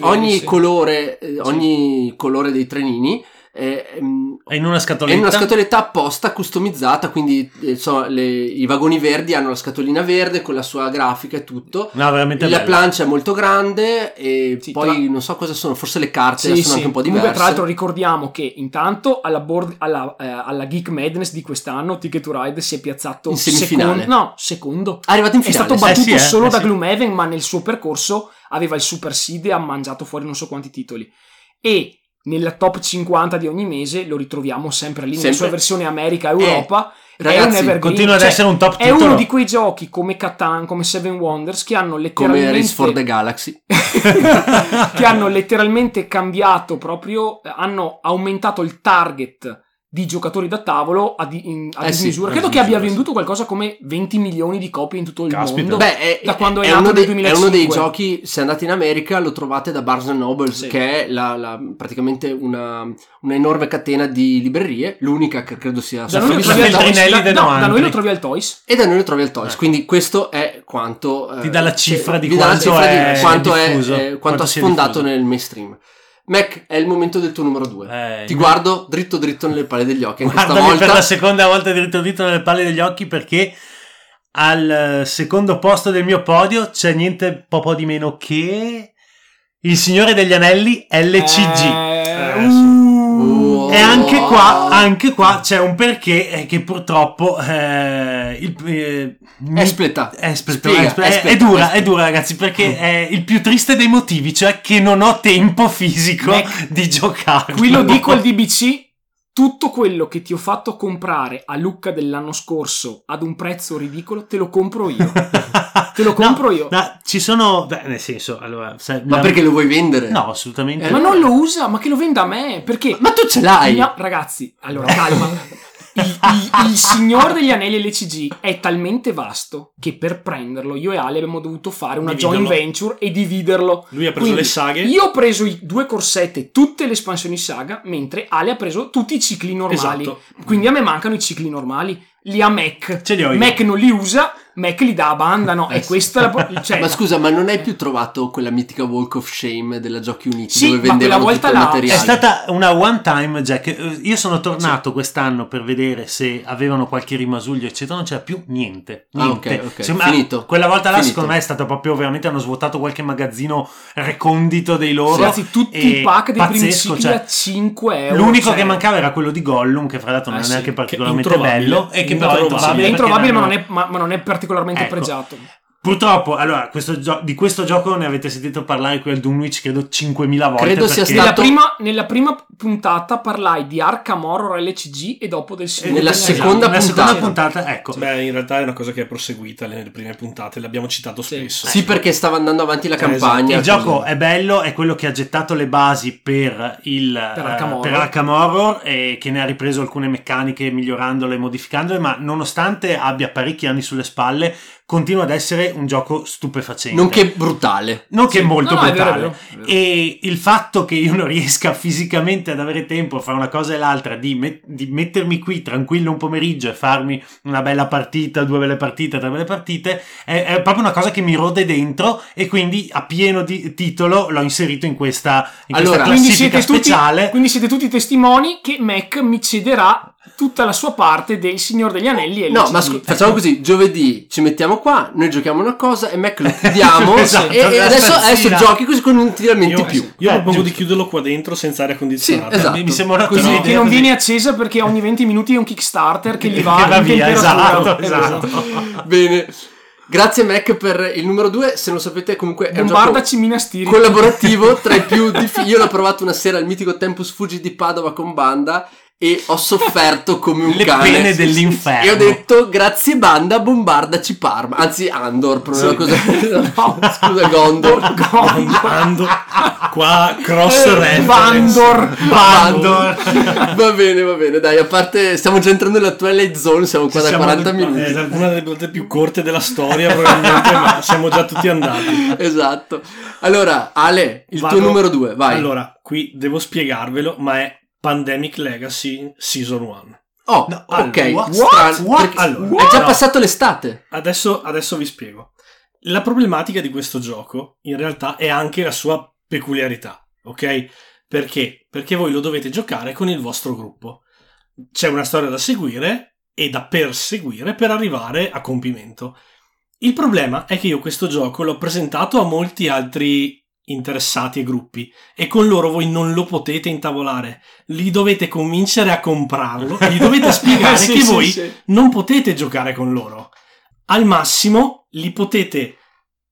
ogni colore, ogni colore dei trenini è in una scatoletta, apposta customizzata, quindi insomma, i vagoni verdi hanno la scatolina verde con la sua grafica e tutto, veramente la bella. Plancia è molto grande, e sì, poi non so cosa sono, forse le carte sono anche un po' diverse. Comunque, tra l'altro, ricordiamo che intanto alla Geek Madness di quest'anno Ticket to Ride si è piazzato in semifinale, secondo, è arrivato in finale, è stato battuto solo da Gloomhaven, ma nel suo percorso aveva il Super Seed e ha mangiato fuori non so quanti titoli, e nella top 50 di ogni mese lo ritroviamo sempre lì, nella sua versione America-Europa. Ragazzi, continua ad essere un top titolo. È uno di quei giochi come Catan, come Seven Wonders, che hanno letteralmente, come Race for the Galaxy che hanno letteralmente cambiato, proprio hanno aumentato il target di giocatori da tavolo a dismisura. Credo che abbia venduto qualcosa come 20 milioni di copie in tutto il mondo. Beh, da quando è nato nel 2005. È uno dei giochi, se andate in America lo trovate da Barnes & Noble, che è praticamente una enorme catena di librerie, l'unica che credo sia da noi lo trovi al Toys, quindi questo è quanto ti dà la cifra di quanto ha sfondato nel mainstream. Mac, è il momento del tuo numero 2. Ti guardo dritto nelle palle degli occhi. Anche stavolta, per la seconda volta, dritto nelle palle degli occhi, perché al secondo posto del mio podio c'è niente po' di meno che il Signore degli Anelli LCG. E anche qua c'è un perché che purtroppo è dura ragazzi, perché è il più triste dei motivi, cioè che non ho tempo fisico di giocare. Qui lo dico al DBC: tutto quello che ti ho fatto comprare a Lucca dell'anno scorso ad un prezzo ridicolo te lo compro io. Ma perché lo vuoi vendere? No, assolutamente. Ma non lo usa, ma che lo venda a me? Perché? Ma tu ce l'hai. No, ragazzi, allora calma. Il Signore degli Anelli LCG è talmente vasto che per prenderlo io e Ale abbiamo dovuto fare una joint venture e dividerlo. Lui ha preso le saghe, io ho preso i 2 corsette, tutte le espansioni saga, mentre Ale ha preso tutti i cicli normali. Quindi a me mancano i cicli normali, li ha Mac, non li usa, Mac li dà a banda, no? E questa la, cioè, ma scusa, ma non hai più trovato quella mitica Walk of Shame della Giochi Uniti? Sì, dove vendevano tutto il materiale? È stata una one time, Jack. Io sono tornato quest'anno per vedere se avevano qualche rimasuglio, eccetera. Non c'era più niente. Ah, ok. Cioè, finito. Quella volta là, secondo me, è stato proprio veramente, hanno svuotato qualche magazzino recondito dei loro. Sì, ragazzi, tutti i pack dei primi cicli a 5 euro. L'unico che mancava era quello di Gollum, che fra l'altro non è neanche particolarmente bello. E che però è introvabile, ma non è particolarmente pregiato. Purtroppo, allora, di questo gioco ne avete sentito parlare, quel Dunwich, credo 5.000 volte. Credo sia stato... Nella prima puntata parlai di Arkham Horror LCG e dopo del Signore. Nella seconda puntata, ecco. Beh, in realtà è una cosa che è proseguita nelle prime puntate, l'abbiamo citato spesso. Sì, perché stava andando avanti la campagna. Esatto. Il gioco è bello, è quello che ha gettato le basi per Arkham Horror, e che ne ha ripreso alcune meccaniche migliorandole e modificandole, ma nonostante abbia parecchi anni sulle spalle, continua ad essere un gioco stupefacente. Nonché molto brutale. È vero. E il fatto che io non riesca fisicamente ad avere tempo a fare una cosa e l'altra, di mettermi qui tranquillo un pomeriggio e farmi una bella partita, due belle partite, tre belle partite, è proprio una cosa che mi rode dentro, e quindi a pieno di titolo l'ho inserito in questa classifica speciale. Quindi siete tutti testimoni che Mac mi cederà tutta la sua parte del Signore degli Anelli LCG. No, ma facciamo così: giovedì ci mettiamo qua, noi giochiamo una cosa e Mac lo chiudiamo. Esatto, e adesso giochi così con un tiramento più. Io propongo di chiuderlo qua dentro senza aria condizionata. Sì, esatto. Mi sembra così, che non viene accesa, perché ogni 20 minuti è un Kickstarter che va via. Esatto. Bene. Grazie Mac per il numero 2, se lo sapete comunque è un gioco collaborativo tra i più difficili. Io l'ho provato una sera al mitico Tempus Fugit di Padova con banda e ho sofferto come un cane. Le pene dell'inferno. E ho detto grazie banda, bombardaci Parma, anzi Andor, Gondor. Qua cross reference. Vandor. Va bene, dai, a parte stiamo già entrando nella Twilight Zone, siamo qua da 40 minuti. È una delle volte più corte della storia, probabilmente, ma siamo già tutti andati. Esatto. Allora, Ale, tuo numero 2, vai. Allora, qui devo spiegarvelo, ma è Pandemic Legacy Season 1. Oh, no, ok. Allora, è già passato l'estate. Adesso vi spiego. La problematica di questo gioco, in realtà, è anche la sua peculiarità, ok? Perché? Perché voi lo dovete giocare con il vostro gruppo. C'è una storia da seguire e da perseguire per arrivare a compimento. Il problema è che io questo gioco l'ho presentato a molti altri interessati e gruppi, e con loro voi non lo potete intavolare, li dovete convincere a comprarlo, e gli dovete spiegare che voi non potete giocare con loro. Al massimo li potete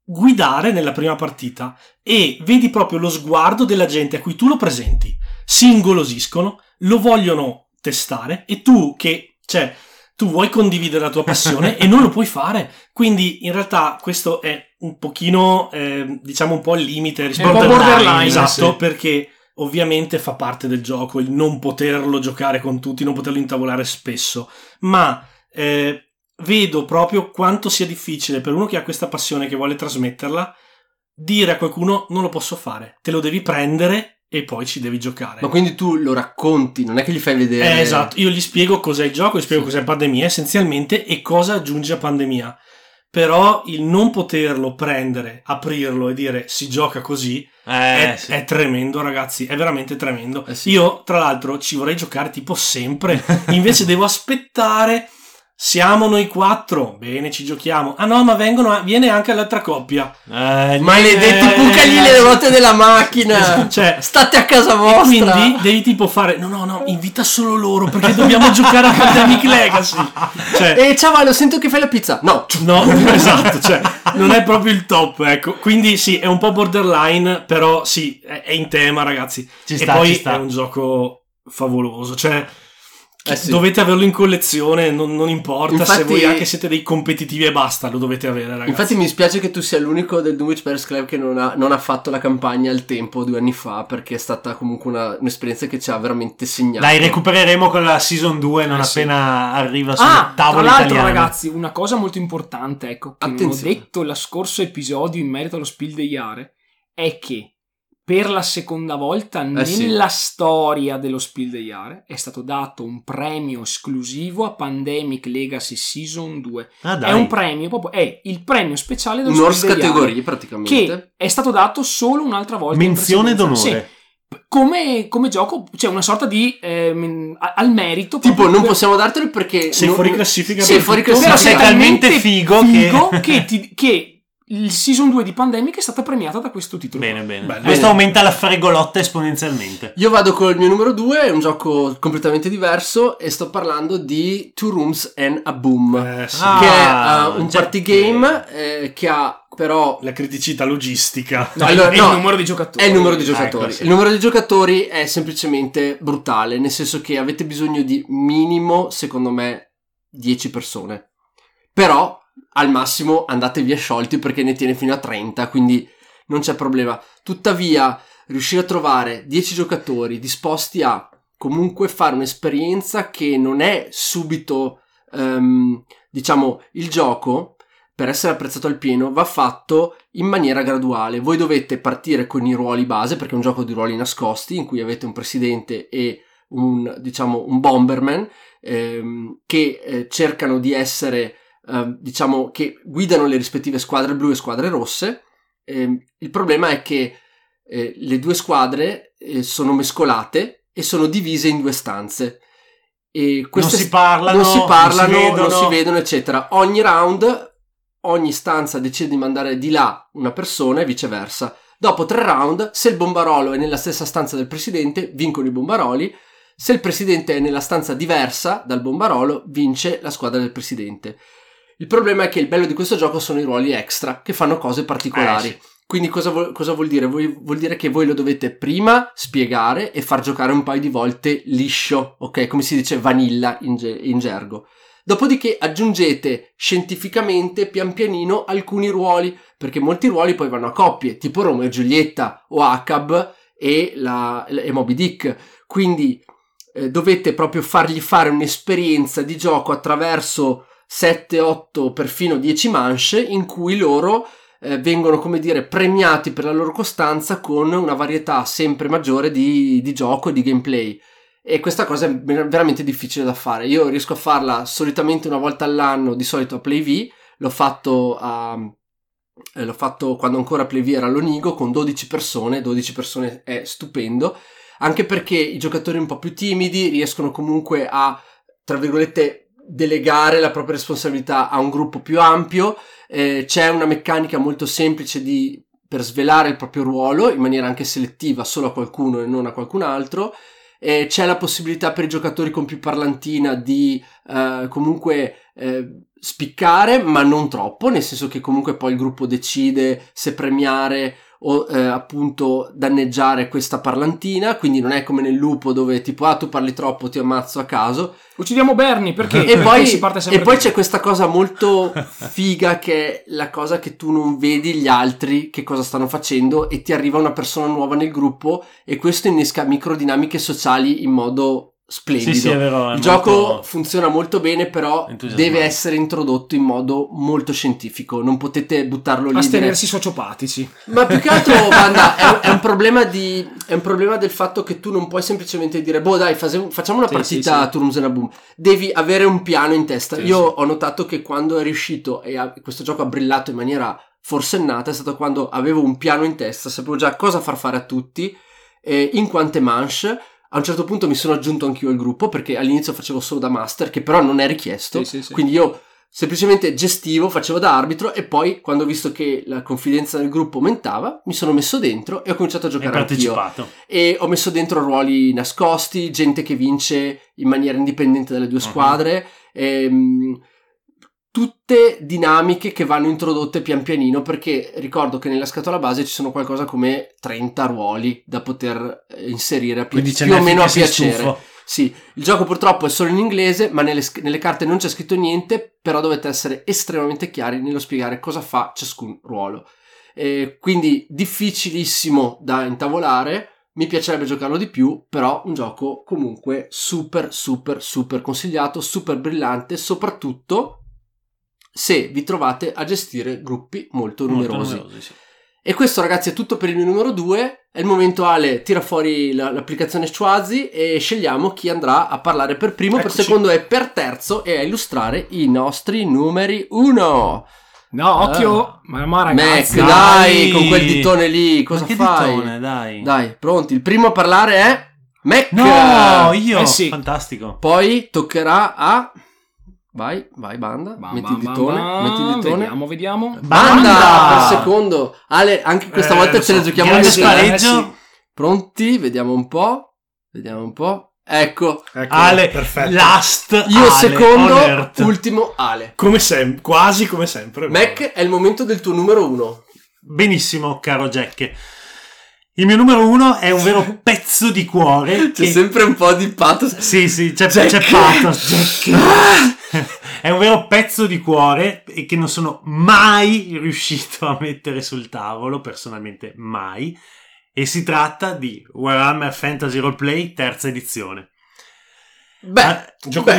guidare nella prima partita, e vedi proprio lo sguardo della gente a cui tu lo presenti, si ingolosiscono, lo vogliono testare, e tu vuoi condividere la tua passione e non lo puoi fare. Quindi in realtà questo è un pochino diciamo un po' al limite rispetto al borderline, esatto, perché ovviamente fa parte del gioco il non poterlo giocare con tutti, non poterlo intavolare spesso, ma vedo proprio quanto sia difficile per uno che ha questa passione, che vuole trasmetterla, dire a qualcuno non lo posso fare, te lo devi prendere e poi ci devi giocare. Ma quindi tu lo racconti, non è che gli fai vedere. Esatto, io gli spiego cos'è il gioco, gli spiego cos'è Pandemia essenzialmente e cosa aggiunge a Pandemia. Però il non poterlo prendere, aprirlo e dire si gioca così è tremendo, ragazzi, è veramente tremendo. Io tra l'altro ci vorrei giocare tipo sempre, invece devo aspettare. Siamo noi 4, bene, ci giochiamo. Ah no, ma viene anche l'altra coppia. Maledetti, bucagli le ruote della macchina. Cioè, state a casa vostra. Quindi devi tipo fare no, invita solo loro perché dobbiamo giocare a Pandemic Legacy. Cioè, ciao, sento che fai la pizza. No, esatto, cioè non è proprio il top, ecco. Quindi sì, è un po' borderline, però sì, è in tema, ragazzi. Ci sta. È un gioco favoloso, cioè dovete averlo in collezione, non importa. Infatti, se voi anche siete dei competitivi e basta, lo dovete avere, ragazzi. Infatti mi spiace che tu sia l'unico del Dunwich Buyers Club che non ha fatto la campagna al tempo 2 anni fa, perché è stata comunque un'esperienza che ci ha veramente segnato. Dai, recupereremo con la season 2 appena arriva sul tavolo italiano. Tra l'altro, ragazzi, una cosa molto importante, ecco, che non ho detto lo scorso episodio in merito allo Spiel des Jahres, è che per la seconda volta nella storia dello Spiel des Jahres è stato dato un premio esclusivo a Pandemic Legacy Season 2. Ah, dai. È un premio, proprio è il premio speciale dello Spiel des Jahres. Categorie praticamente. Che è stato dato solo un'altra volta. Menzione d'onore. Sì. Come gioco, cioè una sorta di al merito. Tipo, non possiamo dartelo perché sei fuori classifica. Sei fuori classifica. Però sei talmente figo che il Season 2 di Pandemic è stata premiata da questo titolo. Bene. Questo aumenta la fregolotta esponenzialmente. Io vado col mio numero 2, è un gioco completamente diverso e sto parlando di Two Rooms and a Boom, che è un party game che ha però la criticità logistica. No, allora, il numero di giocatori. È il numero di giocatori. Ecco, sì. Il numero di giocatori è semplicemente brutale, nel senso che avete bisogno di minimo, secondo me, 10 persone. Però al massimo andate via sciolti perché ne tiene fino a 30, quindi non c'è problema. Tuttavia riuscire a trovare 10 giocatori disposti a comunque fare un'esperienza che non è subito diciamo, il gioco per essere apprezzato al pieno va fatto in maniera graduale. Voi dovete partire con i ruoli base, perché è un gioco di ruoli nascosti in cui avete un presidente e un bomberman che cercano di essere diciamo che guidano le rispettive squadre blu e squadre rosse. Il problema è che le due squadre sono mescolate e sono divise in due stanze e queste non si parlano, non si vedono, eccetera. Ogni round, ogni stanza decide di mandare di là una persona e viceversa. Dopo 3 round, se il bombarolo è nella stessa stanza del presidente, vincono i bombaroli. Se il presidente è nella stanza diversa dal bombarolo, vince la squadra del presidente. Il problema è che il bello di questo gioco sono i ruoli extra, che fanno cose particolari. Sì. Quindi cosa vuol dire? Vuol dire che voi lo dovete prima spiegare e far giocare un paio di volte liscio, ok? Come si dice vanilla in gergo. Dopodiché aggiungete scientificamente, pian pianino, alcuni ruoli, perché molti ruoli poi vanno a coppie, tipo Romeo e Giulietta, o Acab e Moby Dick. Quindi dovete proprio fargli fare un'esperienza di gioco attraverso 7, 8, perfino 10 manche in cui loro vengono, come dire, premiati per la loro costanza con una varietà sempre maggiore di gioco e di gameplay. E questa cosa è veramente difficile da fare. Io riesco a farla solitamente una volta all'anno, di solito a Play V. L'ho fatto quando ancora Play V era all'Onigo con 12 persone. È stupendo, anche perché i giocatori un po' più timidi riescono comunque a, tra virgolette, delegare la propria responsabilità a un gruppo più ampio. C'è una meccanica molto semplice per svelare il proprio ruolo in maniera anche selettiva, solo a qualcuno e non a qualcun altro. C'è la possibilità per i giocatori con più parlantina di spiccare, ma non troppo, nel senso che comunque poi il gruppo decide se premiare o appunto danneggiare questa parlantina. Quindi non è come nel Lupo, dove tipo tu parli troppo, ti ammazzo a caso, uccidiamo Bernie perché poi si parte sempre. E poi c'è questa cosa molto figa che è la cosa che tu non vedi gli altri che cosa stanno facendo, e ti arriva una persona nuova nel gruppo e questo innesca microdinamiche sociali in modo splendido. Sì, è vero, il gioco funziona molto bene, però deve essere introdotto in modo molto scientifico. Non potete buttarlo lì. Astenersi sociopatici. Ma più che altro è un problema del fatto che tu non puoi semplicemente dire facciamo una partita a Two Rooms and a Boom. Devi avere un piano in testa. Io ho notato che quando è riuscito questo gioco ha brillato in maniera forsennata è stato quando avevo un piano in testa, sapevo già cosa far fare a tutti, in quante manche. A un certo punto mi sono aggiunto anch'io al gruppo, perché all'inizio facevo solo da master, che però non è richiesto. Quindi io semplicemente gestivo, facevo da arbitro, e poi quando ho visto che la confidenza del gruppo aumentava mi sono messo dentro e ho cominciato a giocare anch'io. E ho messo dentro ruoli nascosti, gente che vince in maniera indipendente dalle due squadre, tutte dinamiche che vanno introdotte pian pianino, perché ricordo che nella scatola base ci sono qualcosa come 30 ruoli da poter inserire più o meno a piacere. Sì, il gioco purtroppo è solo in inglese, ma nelle carte non c'è scritto niente, però dovete essere estremamente chiari nello spiegare cosa fa ciascun ruolo. Quindi difficilissimo da intavolare. Mi piacerebbe giocarlo di più, però un gioco comunque super super super consigliato, super brillante, soprattutto se vi trovate a gestire gruppi molto numerosi. E questo, ragazzi, è tutto per il mio numero 2. È il momento, Ale, tira fuori l'applicazione Schwazi e scegliamo chi andrà a parlare per primo, eccoci, per secondo e per terzo, e a illustrare i nostri numeri 1. No, occhio, ma ragazzi, Mac, dai, con quel ditone lì, cosa fai? Ditone, dai, pronti, il primo a parlare è Mac. No, io, sì, fantastico. Poi toccherà a... Vai, Banda, metti il ditone. Vediamo. Banda! Per secondo. Ale, anche questa volta ce la giochiamo in spareggio. Pronti? Vediamo un po'. Ecco. Ale, perfetto. Last. Io Ale, secondo, ultimo Ale. Quasi come sempre. Mac, è il momento del tuo numero 1. Benissimo, caro Jack. Il mio numero 1 è un vero pezzo di cuore. C'è sempre un po' di pathos. Sì, c'è pathos. È un vero pezzo di cuore che non sono mai riuscito a mettere sul tavolo, personalmente mai. E si tratta di Warhammer Fantasy Roleplay, terza edizione. Gioco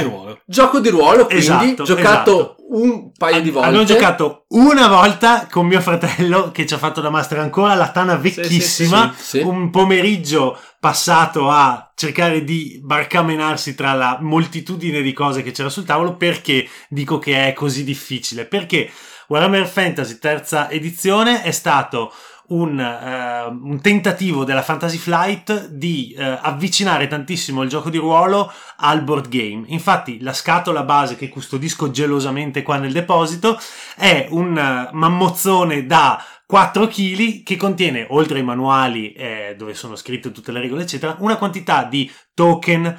di ruolo, quindi esatto. Un paio di volte. Abbiamo giocato una volta con mio fratello che ci ha fatto da master ancora la tana vecchissima, sì. Un pomeriggio passato a cercare di barcamenarsi tra la moltitudine di cose che c'era sul tavolo. Perché dico che è così difficile? Perché Warhammer Fantasy terza edizione è stato un tentativo della Fantasy Flight di avvicinare tantissimo il gioco di ruolo al board game. Infatti la scatola base che custodisco gelosamente qua nel deposito è un mammozzone da 4 kg che contiene, oltre ai manuali dove sono scritte tutte le regole eccetera, una quantità di token,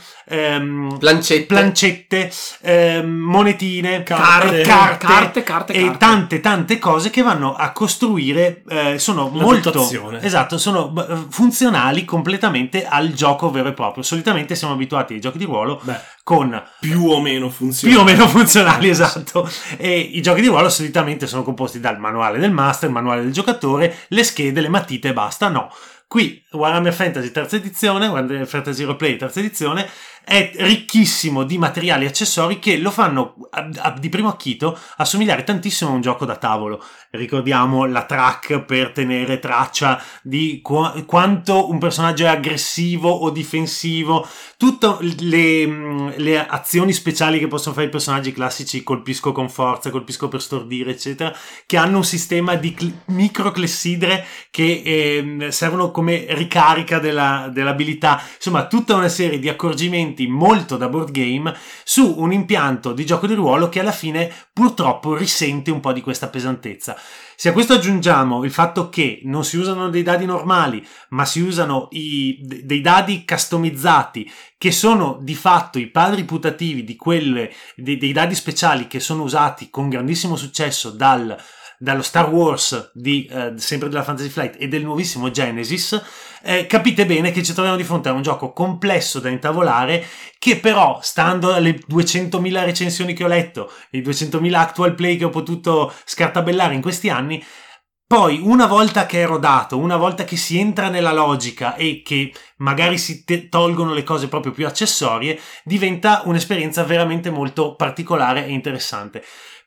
plancette, monetine, carte, e tante cose che vanno a costruire, sono la molto dotazione. Esatto, sono funzionali completamente al gioco vero e proprio. Solitamente siamo abituati ai giochi di ruolo con più o meno funzionali, esatto. E i giochi di ruolo solitamente sono composti dal manuale del master, il manuale del giocatore, le schede, le matite e basta. No, qui Warhammer Fantasy Roleplay terza edizione è ricchissimo di materiali e accessori che lo fanno di primo acchito assomigliare tantissimo a un gioco da tavolo. Ricordiamo la track per tenere traccia di quanto un personaggio è aggressivo o difensivo, tutte le azioni speciali che possono fare i personaggi classici, colpisco con forza, colpisco per stordire eccetera, che hanno un sistema di microclessidre che servono come ricarica dell'abilità. Insomma, tutta una serie di accorgimenti molto da board game su un impianto di gioco di ruolo che alla fine purtroppo risente un po' di questa pesantezza. Se a questo aggiungiamo il fatto che non si usano dei dadi normali, ma si usano dei dadi customizzati che sono di fatto i padri putativi dei dadi speciali che sono usati con grandissimo successo dallo Star Wars sempre della Fantasy Flight e del nuovissimo Genesis, capite bene che ci troviamo di fronte a un gioco complesso da intavolare che però, stando alle 200.000 recensioni che ho letto, i 200.000 actual play che ho potuto scartabellare in questi anni, poi una volta che è rodato, una volta che si entra nella logica e che magari si tolgono le cose proprio più accessorie, diventa un'esperienza veramente molto particolare e interessante.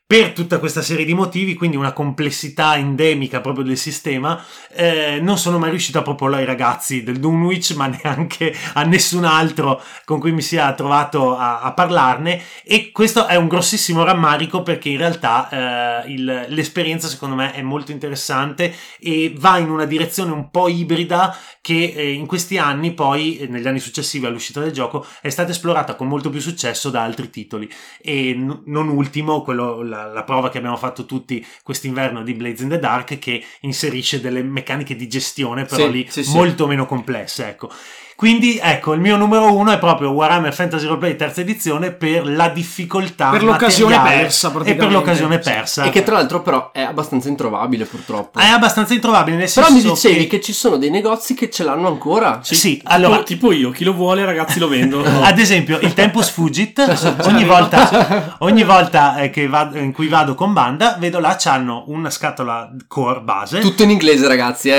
Per tutta questa serie di motivi, quindi una complessità endemica proprio del sistema, non sono mai riuscito a proporlo ai ragazzi del Dunwich, ma neanche a nessun altro con cui mi sia trovato a parlarne, e questo è un grossissimo rammarico, perché in realtà l'esperienza secondo me è molto interessante e va in una direzione un po' ibrida che in questi anni, poi negli anni successivi all'uscita del gioco, è stata esplorata con molto più successo da altri titoli, e non ultimo quello... La prova che abbiamo fatto tutti quest'inverno di Blades in the Dark, che inserisce delle meccaniche di gestione però molto meno complesse, ecco. Quindi ecco, il mio numero 1 è proprio Warhammer Fantasy Roleplay terza edizione per la difficoltà, per l'occasione persa praticamente. E per l'occasione persa. E che tra l'altro però è abbastanza introvabile, purtroppo. È abbastanza introvabile, nel senso. Però mi dicevi che ci sono dei negozi che ce l'hanno ancora. Sì, allora tipo io, chi lo vuole, ragazzi, lo vendo. No? Ad esempio, il Tempus Fugit, ogni volta in cui vado con Banda, vedo là c'hanno una scatola core base. Tutto in inglese, ragazzi,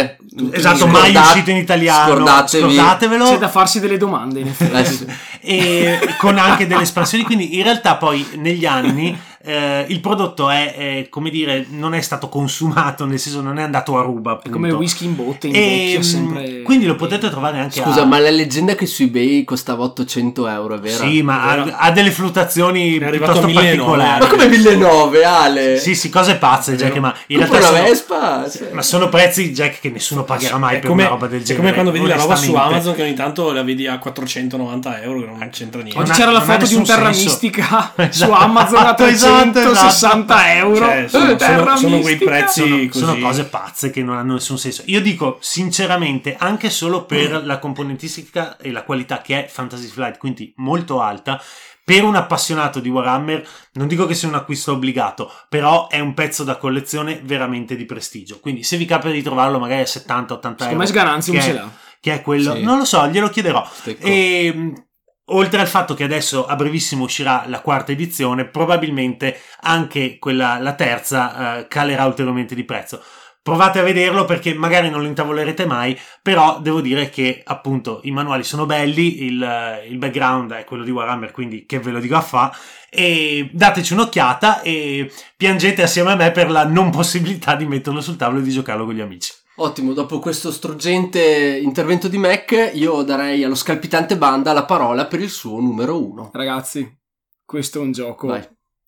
Esatto, mai uscito in italiano. Scordatevelo. C'è da farsi delle domande in effetti. E con anche delle espansioni, quindi in realtà poi negli anni il prodotto è, come dire, non è stato consumato, nel senso non è andato a ruba, appunto. È come whisky in botte, invecchia sempre. Quindi lo potete trovare anche scusa, ma la leggenda che su eBay costava 800 euro è vera? Sì, ma ha delle fluttuazioni piuttosto particolari. Ma come 1.900, Ale? Sì, cose pazze, Jack, ma in realtà sono, Vespa, sì. Ma sono prezzi, Jack, che nessuno pagherà mai, è per come, una roba del genere. È come quando vedi la roba su Amazon che ogni tanto la vedi a 490 euro, che non c'entra niente. Oggi c'era la foto di un Terra Mistica su Amazon a 360 euro, cioè, sono quei prezzi, sono cose pazze che non hanno nessun senso. Io dico sinceramente, anche solo per la componentistica e la qualità che è Fantasy Flight, quindi molto alta, per un appassionato di Warhammer non dico che sia un acquisto obbligato, però è un pezzo da collezione veramente di prestigio, quindi se vi capita di trovarlo magari a 70-80 euro, Sgaranzi ce l'ha, che è quello, sì. Non lo so, glielo chiederò. Oltre al fatto che adesso a brevissimo uscirà la quarta edizione, probabilmente anche quella, la terza, calerà ulteriormente di prezzo. Provate a vederlo perché magari non lo intavolerete mai, però devo dire che appunto i manuali sono belli, il background è quello di Warhammer, quindi che ve lo dico a fa, e dateci un'occhiata e piangete assieme a me per la non possibilità di metterlo sul tavolo e di giocarlo con gli amici. Ottimo, dopo questo struggente intervento di Mac, io darei allo scalpitante Banda la parola per il suo numero uno. Ragazzi, questo è un gioco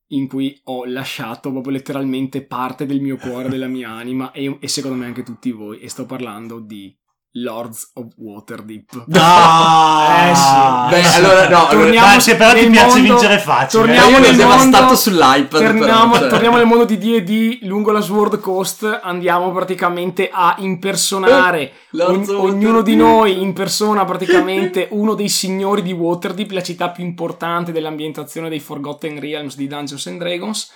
in cui ho lasciato proprio letteralmente parte del mio cuore, della mia anima e secondo me anche tutti voi, e sto parlando di Lords of Waterdeep. No! Beh, allora no, torniamo, se però ti piace mondo, vincere facile. Torniamo nel mondo sull'iPad. Torniamo nel mondo di D&D lungo la Sword Coast, andiamo praticamente a impersonare ognuno di noi impersona praticamente uno dei signori di Waterdeep, la città più importante dell'ambientazione dei Forgotten Realms di Dungeons and Dragons.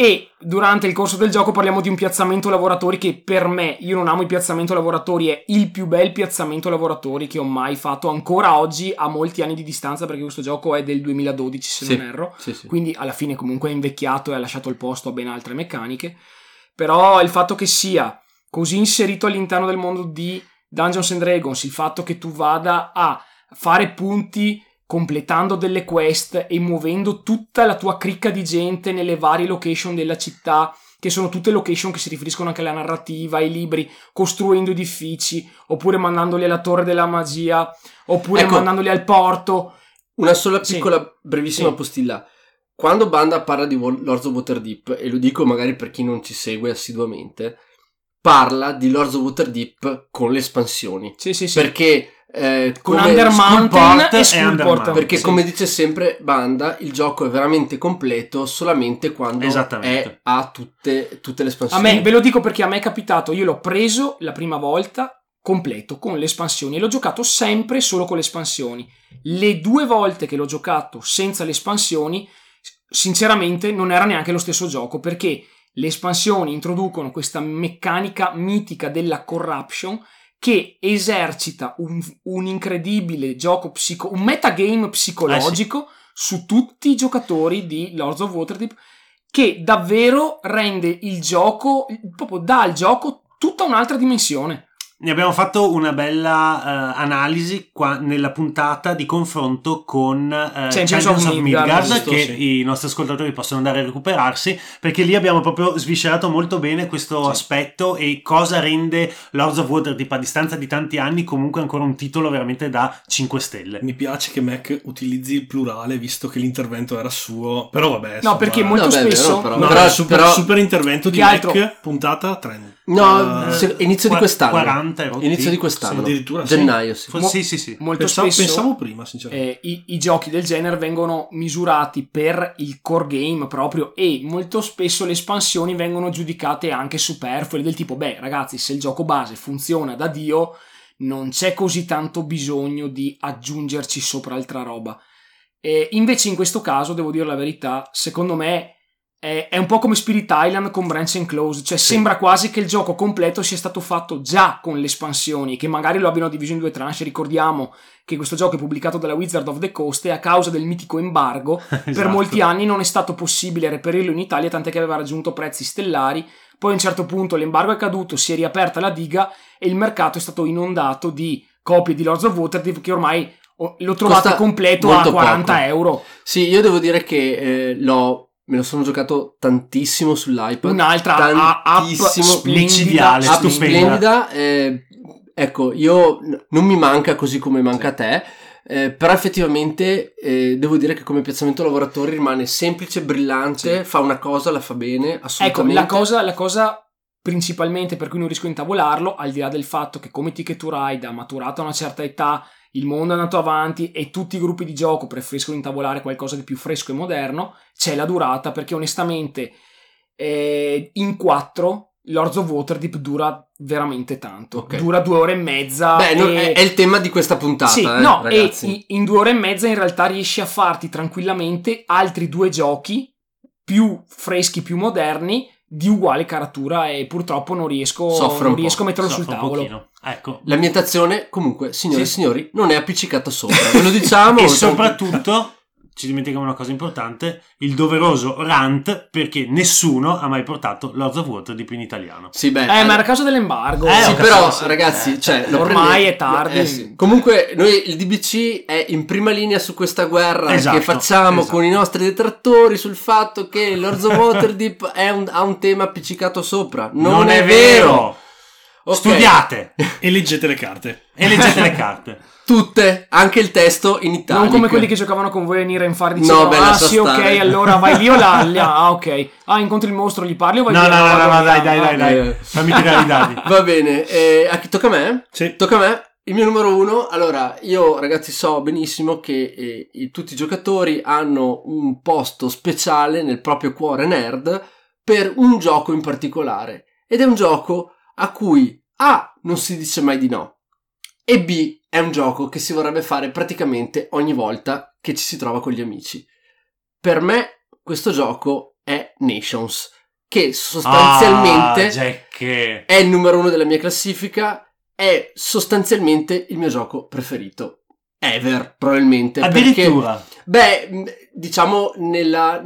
E durante il corso del gioco parliamo di un piazzamento lavoratori che per me, io non amo il piazzamento lavoratori, è il più bel piazzamento lavoratori che ho mai fatto, ancora oggi a molti anni di distanza, perché questo gioco è del 2012 se non erro, quindi alla fine comunque è invecchiato e ha lasciato il posto a ben altre meccaniche, però il fatto che sia così inserito all'interno del mondo di Dungeons and Dragons, il fatto che tu vada a fare punti completando delle quest e muovendo tutta la tua cricca di gente nelle varie location della città, che sono tutte location che si riferiscono anche alla narrativa, ai libri, costruendo edifici, oppure mandandoli alla Torre della Magia, oppure mandandoli al porto. Una sola piccola, brevissima postilla. Quando Banda parla di Lords of Waterdeep, e lo dico magari per chi non ci segue assiduamente, parla di Lords of Waterdeep con le espansioni. Sì. Perché... con Undermountain e Skullport, perché come dice sempre Banda, il gioco è veramente completo solamente quando ha tutte le espansioni. A me, ve lo dico perché a me è capitato, io l'ho preso la prima volta completo con le espansioni e l'ho giocato sempre solo con le espansioni. Le due volte che l'ho giocato senza le espansioni, sinceramente non era neanche lo stesso gioco, perché le espansioni introducono questa meccanica mitica della corruption che esercita un incredibile gioco un metagame psicologico su tutti i giocatori di Lords of Waterdeep, che davvero rende il gioco, proprio dà al gioco tutta un'altra dimensione. Ne abbiamo fatto una bella analisi qua nella puntata di confronto con Champions of Midgard che i nostri ascoltatori possono andare a recuperarsi, perché lì abbiamo proprio sviscerato molto bene questo aspetto e cosa rende Lords of Waterdeep a distanza di tanti anni comunque ancora un titolo veramente da 5 stelle. Mi piace che Mac utilizzi il plurale visto che l'intervento era suo, però vabbè. No, perché molto spesso super intervento di Mac, puntata 30. No, inizio di quest'anno. 40 euro. Inizio di quest'anno. Addirittura gennaio. Sì. Molto spesso pensavo prima, sinceramente. I giochi del genere vengono misurati per il core game proprio, e molto spesso le espansioni vengono giudicate anche superflue, del tipo, beh ragazzi, se il gioco base funziona da Dio, non c'è così tanto bisogno di aggiungerci sopra altra roba. Invece in questo caso, devo dire la verità, secondo me è un po' come Spirit Island con Branch and Close, cioè sembra quasi che il gioco completo sia stato fatto già con le espansioni, che magari lo abbiano diviso in due tranche. Ricordiamo che questo gioco è pubblicato dalla Wizard of the Coast e a causa del mitico embargo per molti anni non è stato possibile reperirlo in Italia, tant'è che aveva raggiunto prezzi stellari. Poi a un certo punto l'embargo è caduto, si è riaperta la diga e il mercato è stato inondato di copie di Lords of Waterdeep che ormai lo trovate completo a 40 euro. Sì, io devo dire che l'ho Me lo sono giocato tantissimo sull'iPad. Un'altra app micidiale, stupenda. Ecco, io non mi manca così come manca a te, però effettivamente devo dire che come piazzamento lavoratori rimane semplice, brillante, fa una cosa, la fa bene, assolutamente. Ecco, la cosa principalmente per cui non riesco a intavolarlo, al di là del fatto che come Ticket to Ride ha maturato a una certa età, il mondo è andato avanti e tutti i gruppi di gioco preferiscono intavolare qualcosa di più fresco e moderno, c'è la durata, perché onestamente in 4 Lords of Waterdeep dura veramente tanto, okay. Dura 2 ore e mezza. Beh, è il tema di questa puntata, sì, no, ragazzi. E in 2 ore e mezza in realtà riesci a farti tranquillamente altri 2 giochi più freschi, più moderni, di uguale caratura, e purtroppo non riesco a metterlo sul tavolo. Ecco. L'ambientazione, comunque, signore e signori, non è appiccicata sopra, ve lo diciamo. E soprattutto ci dimentichiamo una cosa importante, il doveroso rant, perché nessuno ha mai portato Lords of Waterdeep in italiano. Sì, beh, ma era a causa dell'embargo. Sì, però, ragazzi, ormai è tardi. Sì. Comunque, noi il DBC è in prima linea su questa guerra che facciamo con i nostri detrattori sul fatto che Lords of Waterdeep ha un tema appiccicato sopra. Non è vero! Okay. Studiate e leggete le carte. Tutte, anche il testo in italiano. Non come quelli che giocavano con voi a Niren Far, dicevano ok, allora vai lì o là, ok. Incontri il mostro, gli parli o vai lì? No, dai. Fammi tirare i dadi. Va bene, tocca a me? Sì. Tocca a me? Il mio numero 1, allora, io ragazzi so benissimo che tutti i giocatori hanno un posto speciale nel proprio cuore nerd per un gioco in particolare. Ed è un gioco a cui A, non si dice mai di no, e B, è un gioco che si vorrebbe fare praticamente ogni volta che ci si trova con gli amici. Per me questo gioco è Nations, che sostanzialmente è il numero 1 della mia classifica, è sostanzialmente il mio gioco preferito ever, probabilmente. Addirittura? Perché, diciamo nella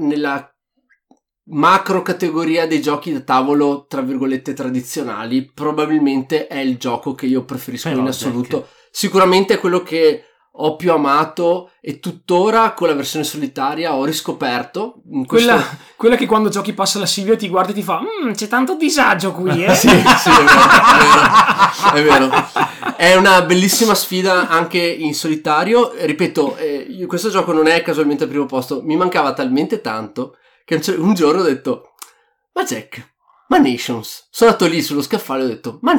macro categoria dei giochi da tavolo tra virgolette tradizionali, probabilmente è il gioco che io preferisco in assoluto. Sicuramente è quello che ho più amato e tuttora con la versione solitaria ho riscoperto quella che quando giochi passa la Silvia, ti guarda e ti fa c'è tanto disagio qui, eh? sì, è vero. È una bellissima sfida anche in solitario, ripeto, questo gioco non è casualmente al primo posto, mi mancava talmente tanto che un giorno ho detto ma Nations, sono andato lì sullo scaffale e ho detto ma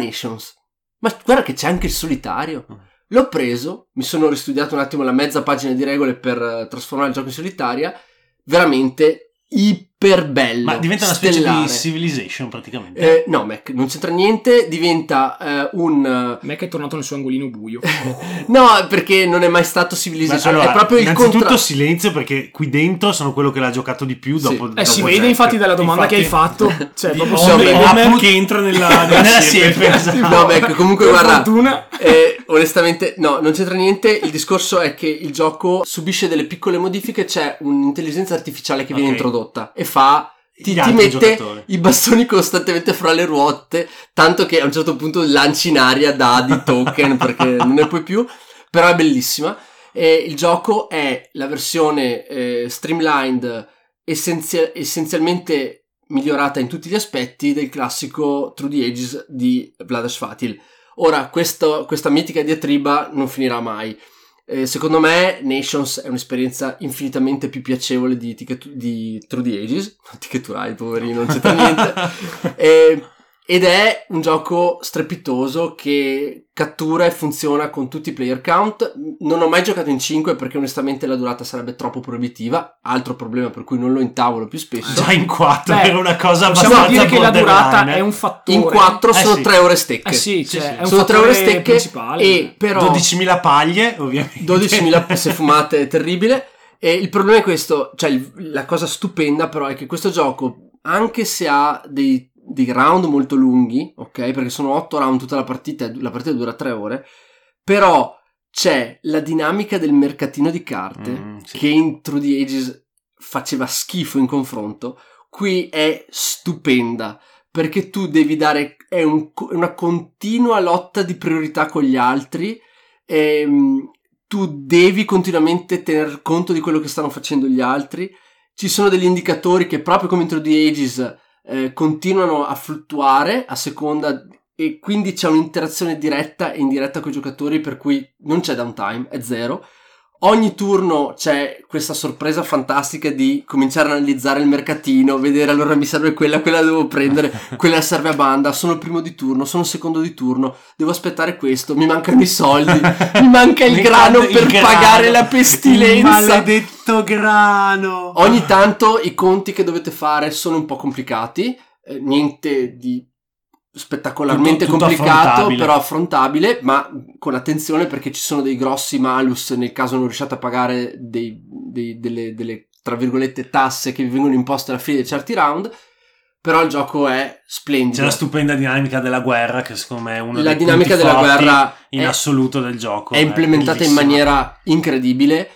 guarda che c'è anche il solitario. L'ho preso, mi sono ristudiato un attimo la mezza pagina di regole per trasformare il gioco in solitaria, veramente iper bello. Ma diventa una specie di Civilization praticamente. No, Mac, non c'entra niente, diventa un... Mac è tornato nel suo angolino buio. No, perché non è mai stato Civilization. Allora, è proprio il contrario. Innanzitutto silenzio, perché qui dentro sono quello che l'ha giocato di più dopo... Dopo si vede infatti dalla domanda che hai fatto. Cioè, proprio che entra nella siepe. No, Mac, comunque guarda... Onestamente, no, non c'entra niente. Il discorso è che il gioco subisce delle piccole modifiche, c'è un'intelligenza artificiale che viene introdotta e ti mette i bastoni costantemente fra le ruote, tanto che a un certo punto lanci in aria dadi, token, perché non ne puoi più. Però è bellissima. E il gioco è la versione streamlined, essenzialmente migliorata in tutti gli aspetti del classico Through the Ages di Vlaada Chvátil. Ora, questa mitica diatriba non finirà mai. Secondo me Nations è un'esperienza infinitamente più piacevole di Through the Ages. Ticket to Ride, poverino, non c'entra niente. Ed è un gioco strepitoso che cattura e funziona con tutti i player count. Non ho mai giocato in 5 perché onestamente la durata sarebbe troppo proibitiva, altro problema per cui non lo intavolo più spesso. Già in 4 era una cosa abbastanza dire che la durata è un fattore. In 4 sono 3 ore stecche. È un sono 3 ore stecche principale. E però 12.000 paglie, ovviamente. 12.000 se fumate è terribile. E il problema è questo, cioè la cosa stupenda però è che questo gioco, anche se ha dei round molto lunghi, ok, perché sono 8 round tutta la partita dura 3 ore, però c'è la dinamica del mercatino di carte che in Through the Ages faceva schifo in confronto, qui è stupenda perché tu devi dare una continua lotta di priorità con gli altri e tu devi continuamente tener conto di quello che stanno facendo gli altri. ci sono degli indicatori che proprio come Into the Ages continuano a fluttuare a seconda, e quindi c'è un'interazione diretta e indiretta con i giocatori, per cui non c'è downtime, è zero. Ogni turno c'è questa sorpresa fantastica di cominciare a analizzare il mercatino, vedere allora mi serve quella, quella la devo prendere, quella serve a banda, sono il primo di turno, sono il secondo di turno, devo aspettare questo, mi mancano i soldi, mi manca il grano per pagare la pestilenza. Il maledetto grano! Ogni tanto i conti che dovete fare sono un po' complicati, niente di spettacolarmente tutto complicato, affrontabile. Però affrontabile, ma con attenzione, perché ci sono dei grossi malus nel caso non riusciate a pagare delle tra virgolette tasse che vi vengono imposte alla fine di certi round. Però il gioco è splendido. C'è la stupenda dinamica della guerra, che secondo me è una delle dinamica della guerra in assoluto del gioco, è implementata bellissima. In maniera incredibile,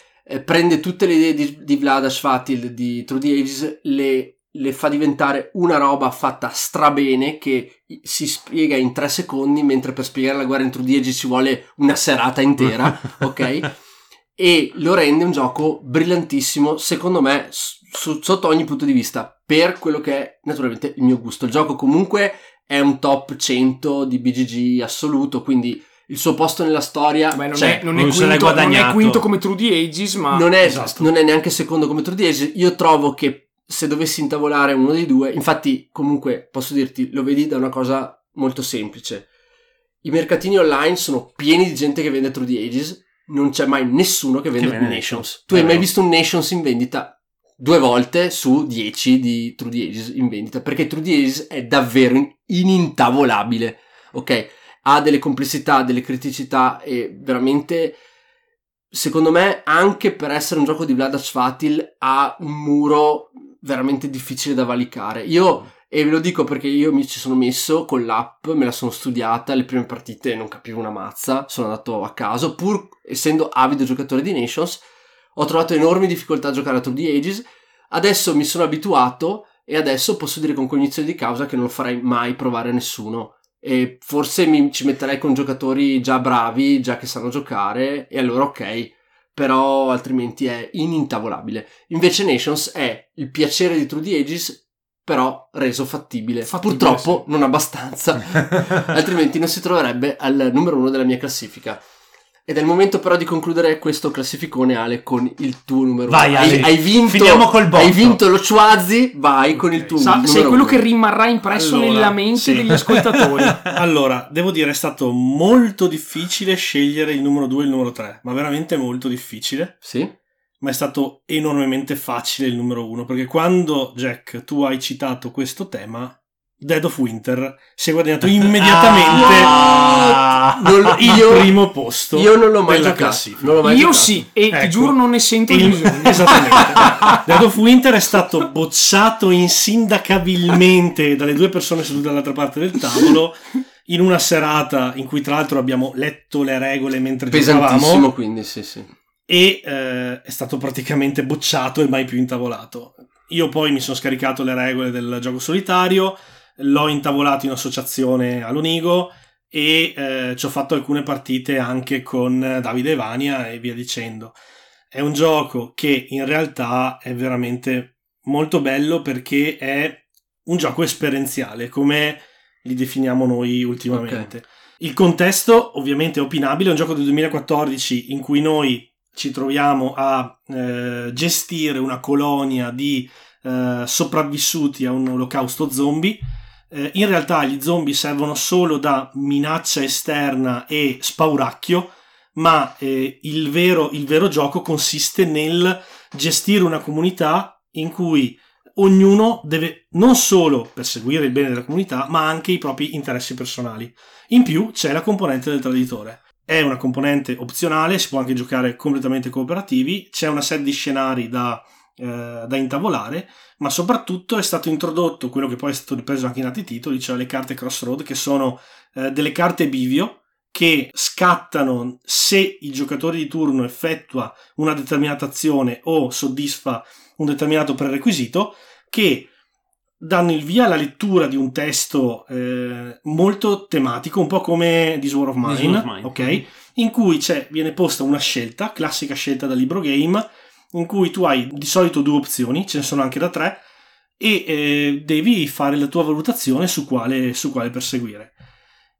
prende tutte le idee di Vlaada Chvátil di Through the Ages, le fa diventare una roba fatta strabene che si spiega in 3 secondi, mentre per spiegare la guerra in True Diege ci vuole una serata intera, ok? E lo rende un gioco brillantissimo, secondo me, sotto ogni punto di vista, per quello che è naturalmente il mio gusto. Il gioco comunque è un top 100 di BGG assoluto, quindi il suo posto nella storia non è quinto come True Diege, ma non è neanche secondo come True Diege. Io trovo che se dovessi intavolare uno dei due, infatti comunque posso dirti, lo vedi da una cosa molto semplice: i mercatini online sono pieni di gente che vende Through the Ages, non c'è mai nessuno che vende Nations. Tu hai mai visto un Nations in vendita? 2 volte su 10 di Through the Ages in vendita, perché Through the Ages è davvero inintavolabile, ok? Ha delle complessità, delle criticità, e veramente secondo me, anche per essere un gioco di Vlaada Chvátil, ha un muro veramente difficile da valicare. Io, e ve lo dico perché io mi ci sono messo con l'app, me la sono studiata, le prime partite non capivo una mazza, sono andato a caso, pur essendo avido giocatore di Nations, ho trovato enormi difficoltà a giocare a Through the Ages. Adesso mi sono abituato e adesso posso dire con cognizione di causa che non lo farei mai provare a nessuno, e forse ci metterei con giocatori già bravi, già che sanno giocare, e allora ok, però altrimenti è inintavolabile. Invece Nations è il piacere di Through the Ages, però reso fattibile. Purtroppo non abbastanza, altrimenti non si troverebbe al numero 1 della mia classifica. Ed è il momento però di concludere questo classificone, Ale, con il tuo numero 1. Vai, Ale, hai vinto. Finiamo col botto. Hai vinto lo Chuazzi, vai, okay, con il tuo numero 1. Sei quello che rimarrà impresso nella mente degli ascoltatori. Allora, devo dire, è stato molto difficile scegliere il numero 2 e il numero 3, ma veramente molto difficile. Sì. Ma è stato enormemente facile il numero 1, perché quando, Jack, tu hai citato questo tema, Dead of Winter si è guadagnato immediatamente il primo posto. Io non l'ho mai giocato. Io sì, e ti giuro non ne sento il bisogno. Esattamente. Dead of Winter è stato bocciato insindacabilmente dalle 2 persone sedute dall'altra parte del tavolo in una serata in cui tra l'altro abbiamo letto le regole mentre giocavamo. Pesantissimo, quindi sì. E è stato praticamente bocciato e mai più intavolato. Io poi mi sono scaricato le regole del gioco solitario, l'ho intavolato in associazione all'Onigo e ci ho fatto alcune partite anche con Davide e Vania e via dicendo. È un gioco che in realtà è veramente molto bello, perché è un gioco esperienziale, come li definiamo noi ultimamente. Okay. Il contesto ovviamente è opinabile, è un gioco del 2014 in cui noi ci troviamo a gestire una colonia di sopravvissuti a un olocausto zombie. In realtà gli zombie servono solo da minaccia esterna e spauracchio, ma il vero gioco consiste nel gestire una comunità in cui ognuno deve non solo perseguire il bene della comunità, ma anche i propri interessi personali. In più c'è la componente del traditore. È una componente opzionale, si può anche giocare completamente cooperativi, c'è una serie di scenari da intavolare, ma soprattutto è stato introdotto quello che poi è stato ripreso anche in altri titoli, cioè le carte crossroad, che sono delle carte bivio che scattano se il giocatore di turno effettua una determinata azione o soddisfa un determinato prerequisito, che danno il via alla lettura di un testo molto tematico, un po' come This War of Mine, ok? In cui viene posta una scelta, classica scelta da libro game, in cui tu hai di solito due opzioni, ce ne sono anche da tre, e devi fare la tua valutazione su quale perseguire.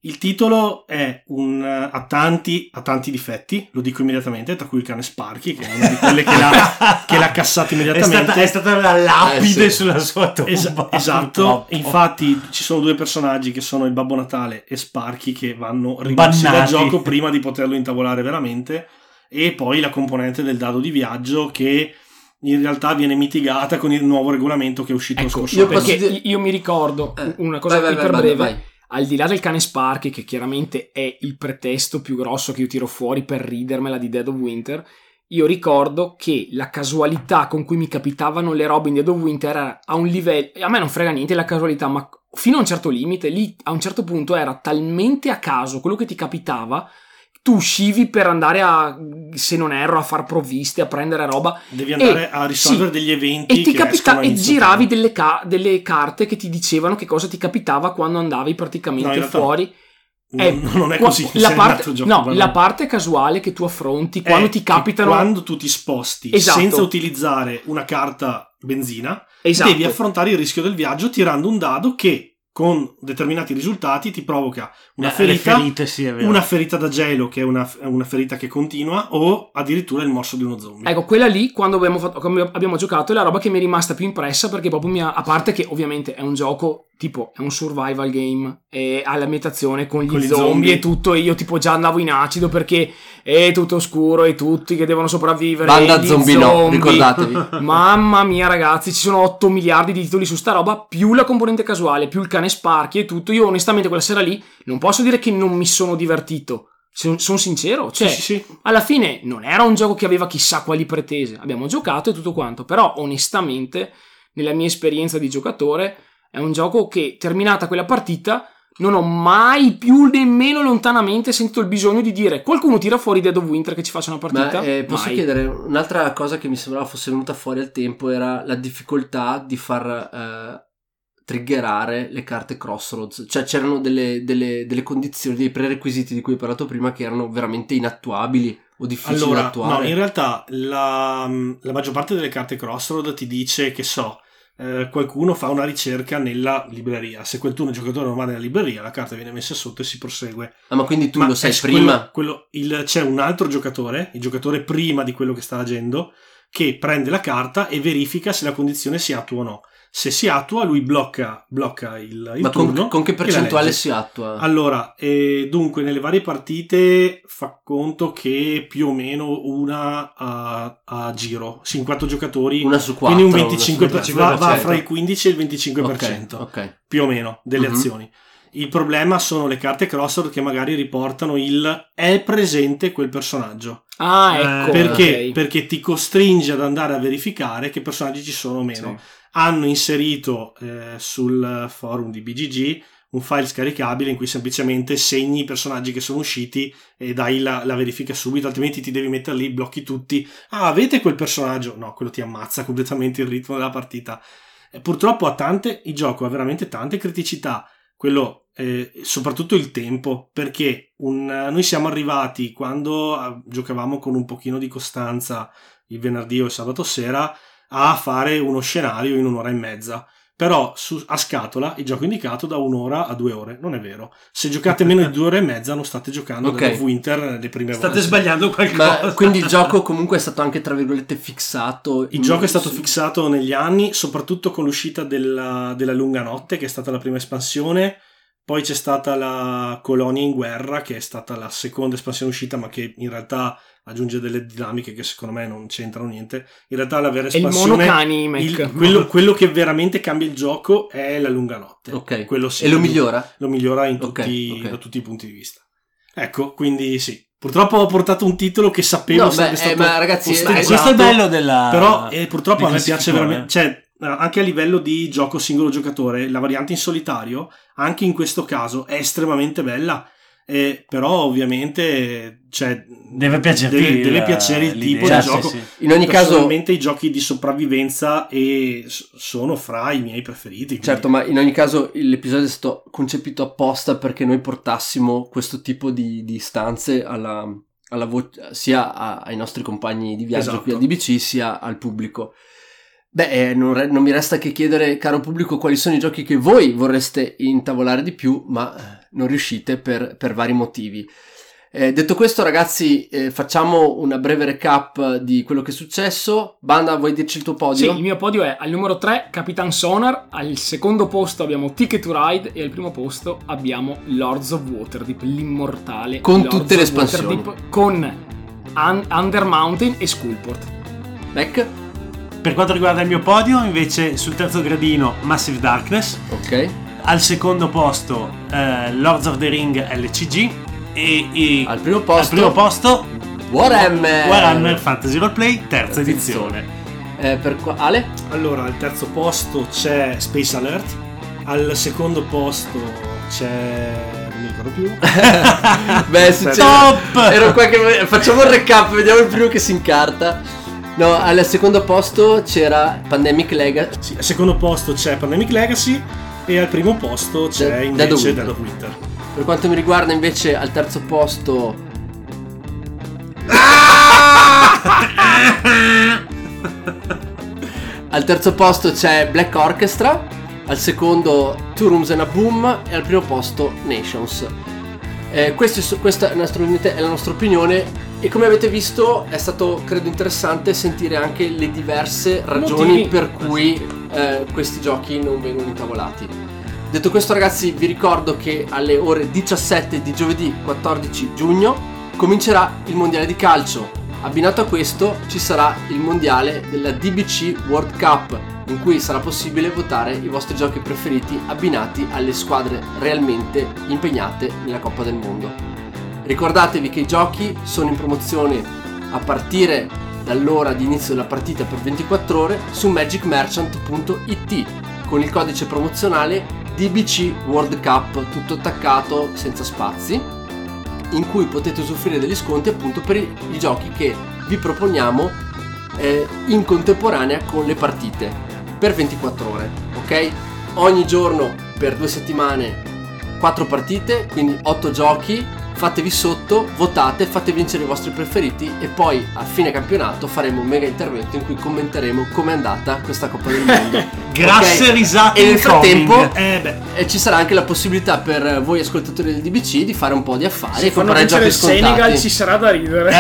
Il titolo è ha tanti difetti, lo dico immediatamente, tra cui il cane Sparky, che è una di quelle che l'ha cassato immediatamente. È stata la lapide sulla sua tomba. Esatto, infatti ci sono due personaggi che sono il Babbo Natale e Sparky che vanno ribassi dal gioco prima di poterlo intavolare veramente, e poi la componente del dado di viaggio che in realtà viene mitigata con il nuovo regolamento che è uscito lo scorso anno. Io mi ricordo una cosa breve. Al di là del cane Sparky, che chiaramente è il pretesto più grosso che io tiro fuori per ridermela di Dead of Winter, io ricordo che la casualità con cui mi capitavano le robe in Dead of Winter era a un livello... A me non frega niente la casualità, ma fino a un certo limite, lì a un certo punto era talmente a caso quello che ti capitava... Tu uscivi per andare a, se non erro, a far provviste, a prendere roba. Devi andare a risolvere degli eventi. E ti capitava, e giravi delle carte che ti dicevano che cosa ti capitava quando andavi praticamente fuori. Non è così. La parte casuale che tu affronti quando ti capitano. Quando tu ti sposti senza utilizzare una carta benzina, devi affrontare il rischio del viaggio tirando un dado che, con determinati risultati, ti provoca una ferita, una ferita da gelo, che è una ferita che continua, o addirittura il morso di uno zombie. Ecco, quella lì, quando abbiamo giocato, è la roba che mi è rimasta più impressa, perché proprio a parte che ovviamente è un gioco, tipo, è un survival game, e ha l'ambientazione con gli zombie e tutto, e io tipo già andavo in acido perché è tutto oscuro e tutti che devono sopravvivere. Banda zombie, no, ricordatevi. Mamma mia ragazzi, ci sono 8 miliardi di titoli su sta roba, più la componente casuale, più il cane Sparky e tutto. Io onestamente quella sera lì non posso dire che non mi sono divertito, sono sincero, cioè sì. Alla fine non era un gioco che aveva chissà quali pretese, abbiamo giocato e tutto quanto, però onestamente nella mia esperienza di giocatore è un gioco che, terminata quella partita, non ho mai più nemmeno lontanamente sentito il bisogno di dire qualcuno tira fuori Dead of Winter che ci faccia una partita. Posso chiedere un'altra cosa che mi sembrava fosse venuta fuori al tempo, era la difficoltà di far triggerare le carte Crossroads, cioè c'erano delle condizioni, dei prerequisiti di cui hai parlato prima, che erano veramente inattuabili o difficili da attuare. No, in realtà la maggior parte delle carte Crossroads ti dice che qualcuno fa una ricerca nella libreria, se quel turno il giocatore non va nella libreria la carta viene messa sotto e si prosegue. Ma quindi tu lo sai prima? C'è un altro giocatore, il giocatore prima di quello che sta agendo, che prende la carta e verifica se la condizione si attua o no. Se si attua lui blocca il ma turno. Con che percentuale si attua? Allora, dunque nelle varie partite fa conto che più o meno una a giro, 50 giocatori, una su 4, quindi un 25%, va fra il 15 e il 25%, okay. Più o meno, delle azioni. Il problema sono le carte Crossroad che magari riportano è presente quel personaggio. Ecco. Perché ti costringe ad andare a verificare che personaggi ci sono o meno. Sì. Hanno inserito sul forum di BGG un file scaricabile in cui semplicemente segni i personaggi che sono usciti e dai la verifica subito, altrimenti ti devi mettere lì, blocchi tutti. Avete quel personaggio? No, quello ti ammazza completamente il ritmo della partita. Purtroppo il gioco ha veramente tante criticità, quello soprattutto il tempo, perché noi siamo arrivati, quando giocavamo con un pochino di costanza il venerdì o il sabato sera, a fare uno scenario in 1 ora e mezza, però a scatola il gioco è indicato da 1 ora a 2 ore. Non è vero, se giocate meno di 2 ore e mezza non state giocando Dead of Winter le prime volte, state sbagliando qualcosa. Quindi il gioco comunque è stato anche tra virgolette fissato, gioco è stato fissato negli anni, soprattutto con l'uscita della Lunga Notte, che è stata la prima espansione. Poi c'è stata la Colonia in Guerra, che è stata la seconda espansione uscita, ma che in realtà aggiunge delle dinamiche che secondo me non c'entrano niente. In realtà la vera espansione, quello che veramente cambia il gioco è la Lunga Notte. Okay. Quello sì, e lo migliora? Lo migliora in da tutti i punti di vista. Ecco, quindi sì. Purtroppo ho portato un titolo che sapevo sarebbe stato... Ma ragazzi, questo è bello della... Però purtroppo a me piace veramente... Cioè, anche a livello di gioco singolo giocatore, la variante in solitario, anche in questo caso, è estremamente bella. Però ovviamente deve piacere il tipo di gioco. Sì. In ogni caso, ovviamente i giochi di sopravvivenza sono fra i miei preferiti. Quindi. Certo, ma in ogni caso l'episodio è stato concepito apposta perché noi portassimo questo tipo di stanze alla alla sia ai nostri compagni di viaggio, esatto, qui a DBC, sia al pubblico. Beh, non mi resta che chiedere, caro pubblico, quali sono i giochi che voi vorreste intavolare di più, ma non riuscite per vari motivi. Detto questo, ragazzi, facciamo una breve recap di quello che è successo. Banda, vuoi dirci il tuo podio? Sì, il mio podio è al numero 3 Captain Sonar, al secondo posto abbiamo Ticket to Ride e al primo posto abbiamo Lords of Waterdeep, l'immortale con Lords tutte le espansioni, con Undermountain e Skullport. Beck? Per quanto riguarda il mio podio, invece, sul terzo gradino Massive Darkness, ok, al secondo posto Lords of the Ring LCG e al primo posto Warhammer Fantasy Roleplay terza edizione. Per Ale? Allora, al terzo posto c'è Space Alert, al secondo posto c'è... non mi ricordo più. Beh, top! Ero qua che... facciamo un recap, vediamo il primo che si incarta. No, al secondo posto c'era Pandemic Legacy. Sì, al secondo posto c'è Pandemic Legacy e al primo posto c'è invece Dead of Winter. Per quanto mi riguarda, invece, al terzo posto c'è Black Orchestra, al secondo Two Rooms and a Boom e al primo posto Nations. Questa è la nostra opinione e, come avete visto, è stato, credo, interessante sentire anche le diverse ragioni per cui questi giochi non vengono intavolati. Detto questo, ragazzi, vi ricordo che alle ore 17 di giovedì 14 giugno comincerà il mondiale di calcio. Abbinato a questo ci sarà il mondiale della DBC World Cup, in cui sarà possibile votare i vostri giochi preferiti abbinati alle squadre realmente impegnate nella Coppa del Mondo. Ricordatevi che i giochi sono in promozione a partire dall'ora di inizio della partita per 24 ore su magicmerchant.it con il codice promozionale DBC World Cup, tutto attaccato senza spazi, in cui potete usufruire degli sconti appunto per i giochi che vi proponiamo in contemporanea con le partite per 24 ore, ok? Ogni giorno per 2 settimane 4 partite, quindi 8 giochi, fatevi sotto, votate, fate vincere i vostri preferiti e poi a fine campionato faremo un mega intervento in cui commenteremo com'è andata questa Coppa del Mondo. Grasse, okay, risate. E nel frattempo ci sarà anche la possibilità per voi ascoltatori del DBC di fare un po' di affari. Se fanno vincere il Senegal ci sarà da ridere.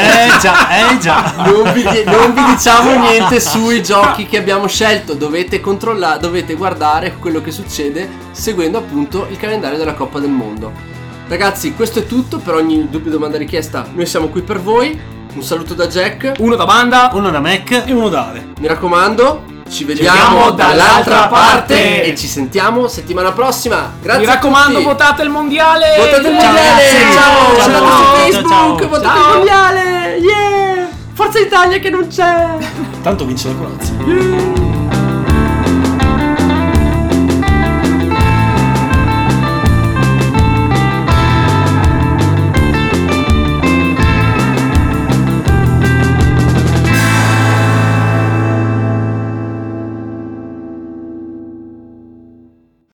Già. Non vi diciamo niente sui giochi che abbiamo scelto. Dovete controllare, dovete guardare quello che succede seguendo appunto il calendario della Coppa del Mondo. Ragazzi, questo è tutto. Per ogni dubbio, domanda, richiesta, noi siamo qui per voi. Un saluto da Jack, uno da Banda, uno da Mac e uno da Ale. Mi raccomando, ci vediamo dall'altra parte e ci sentiamo settimana prossima. Grazie. Mi raccomando, votate il mondiale. Votate il mondiale. Ciao. Guardate su Facebook. Ciao. Votate il mondiale. Yeah. Forza Italia che non c'è. Tanto vince la Croazia. Yeah.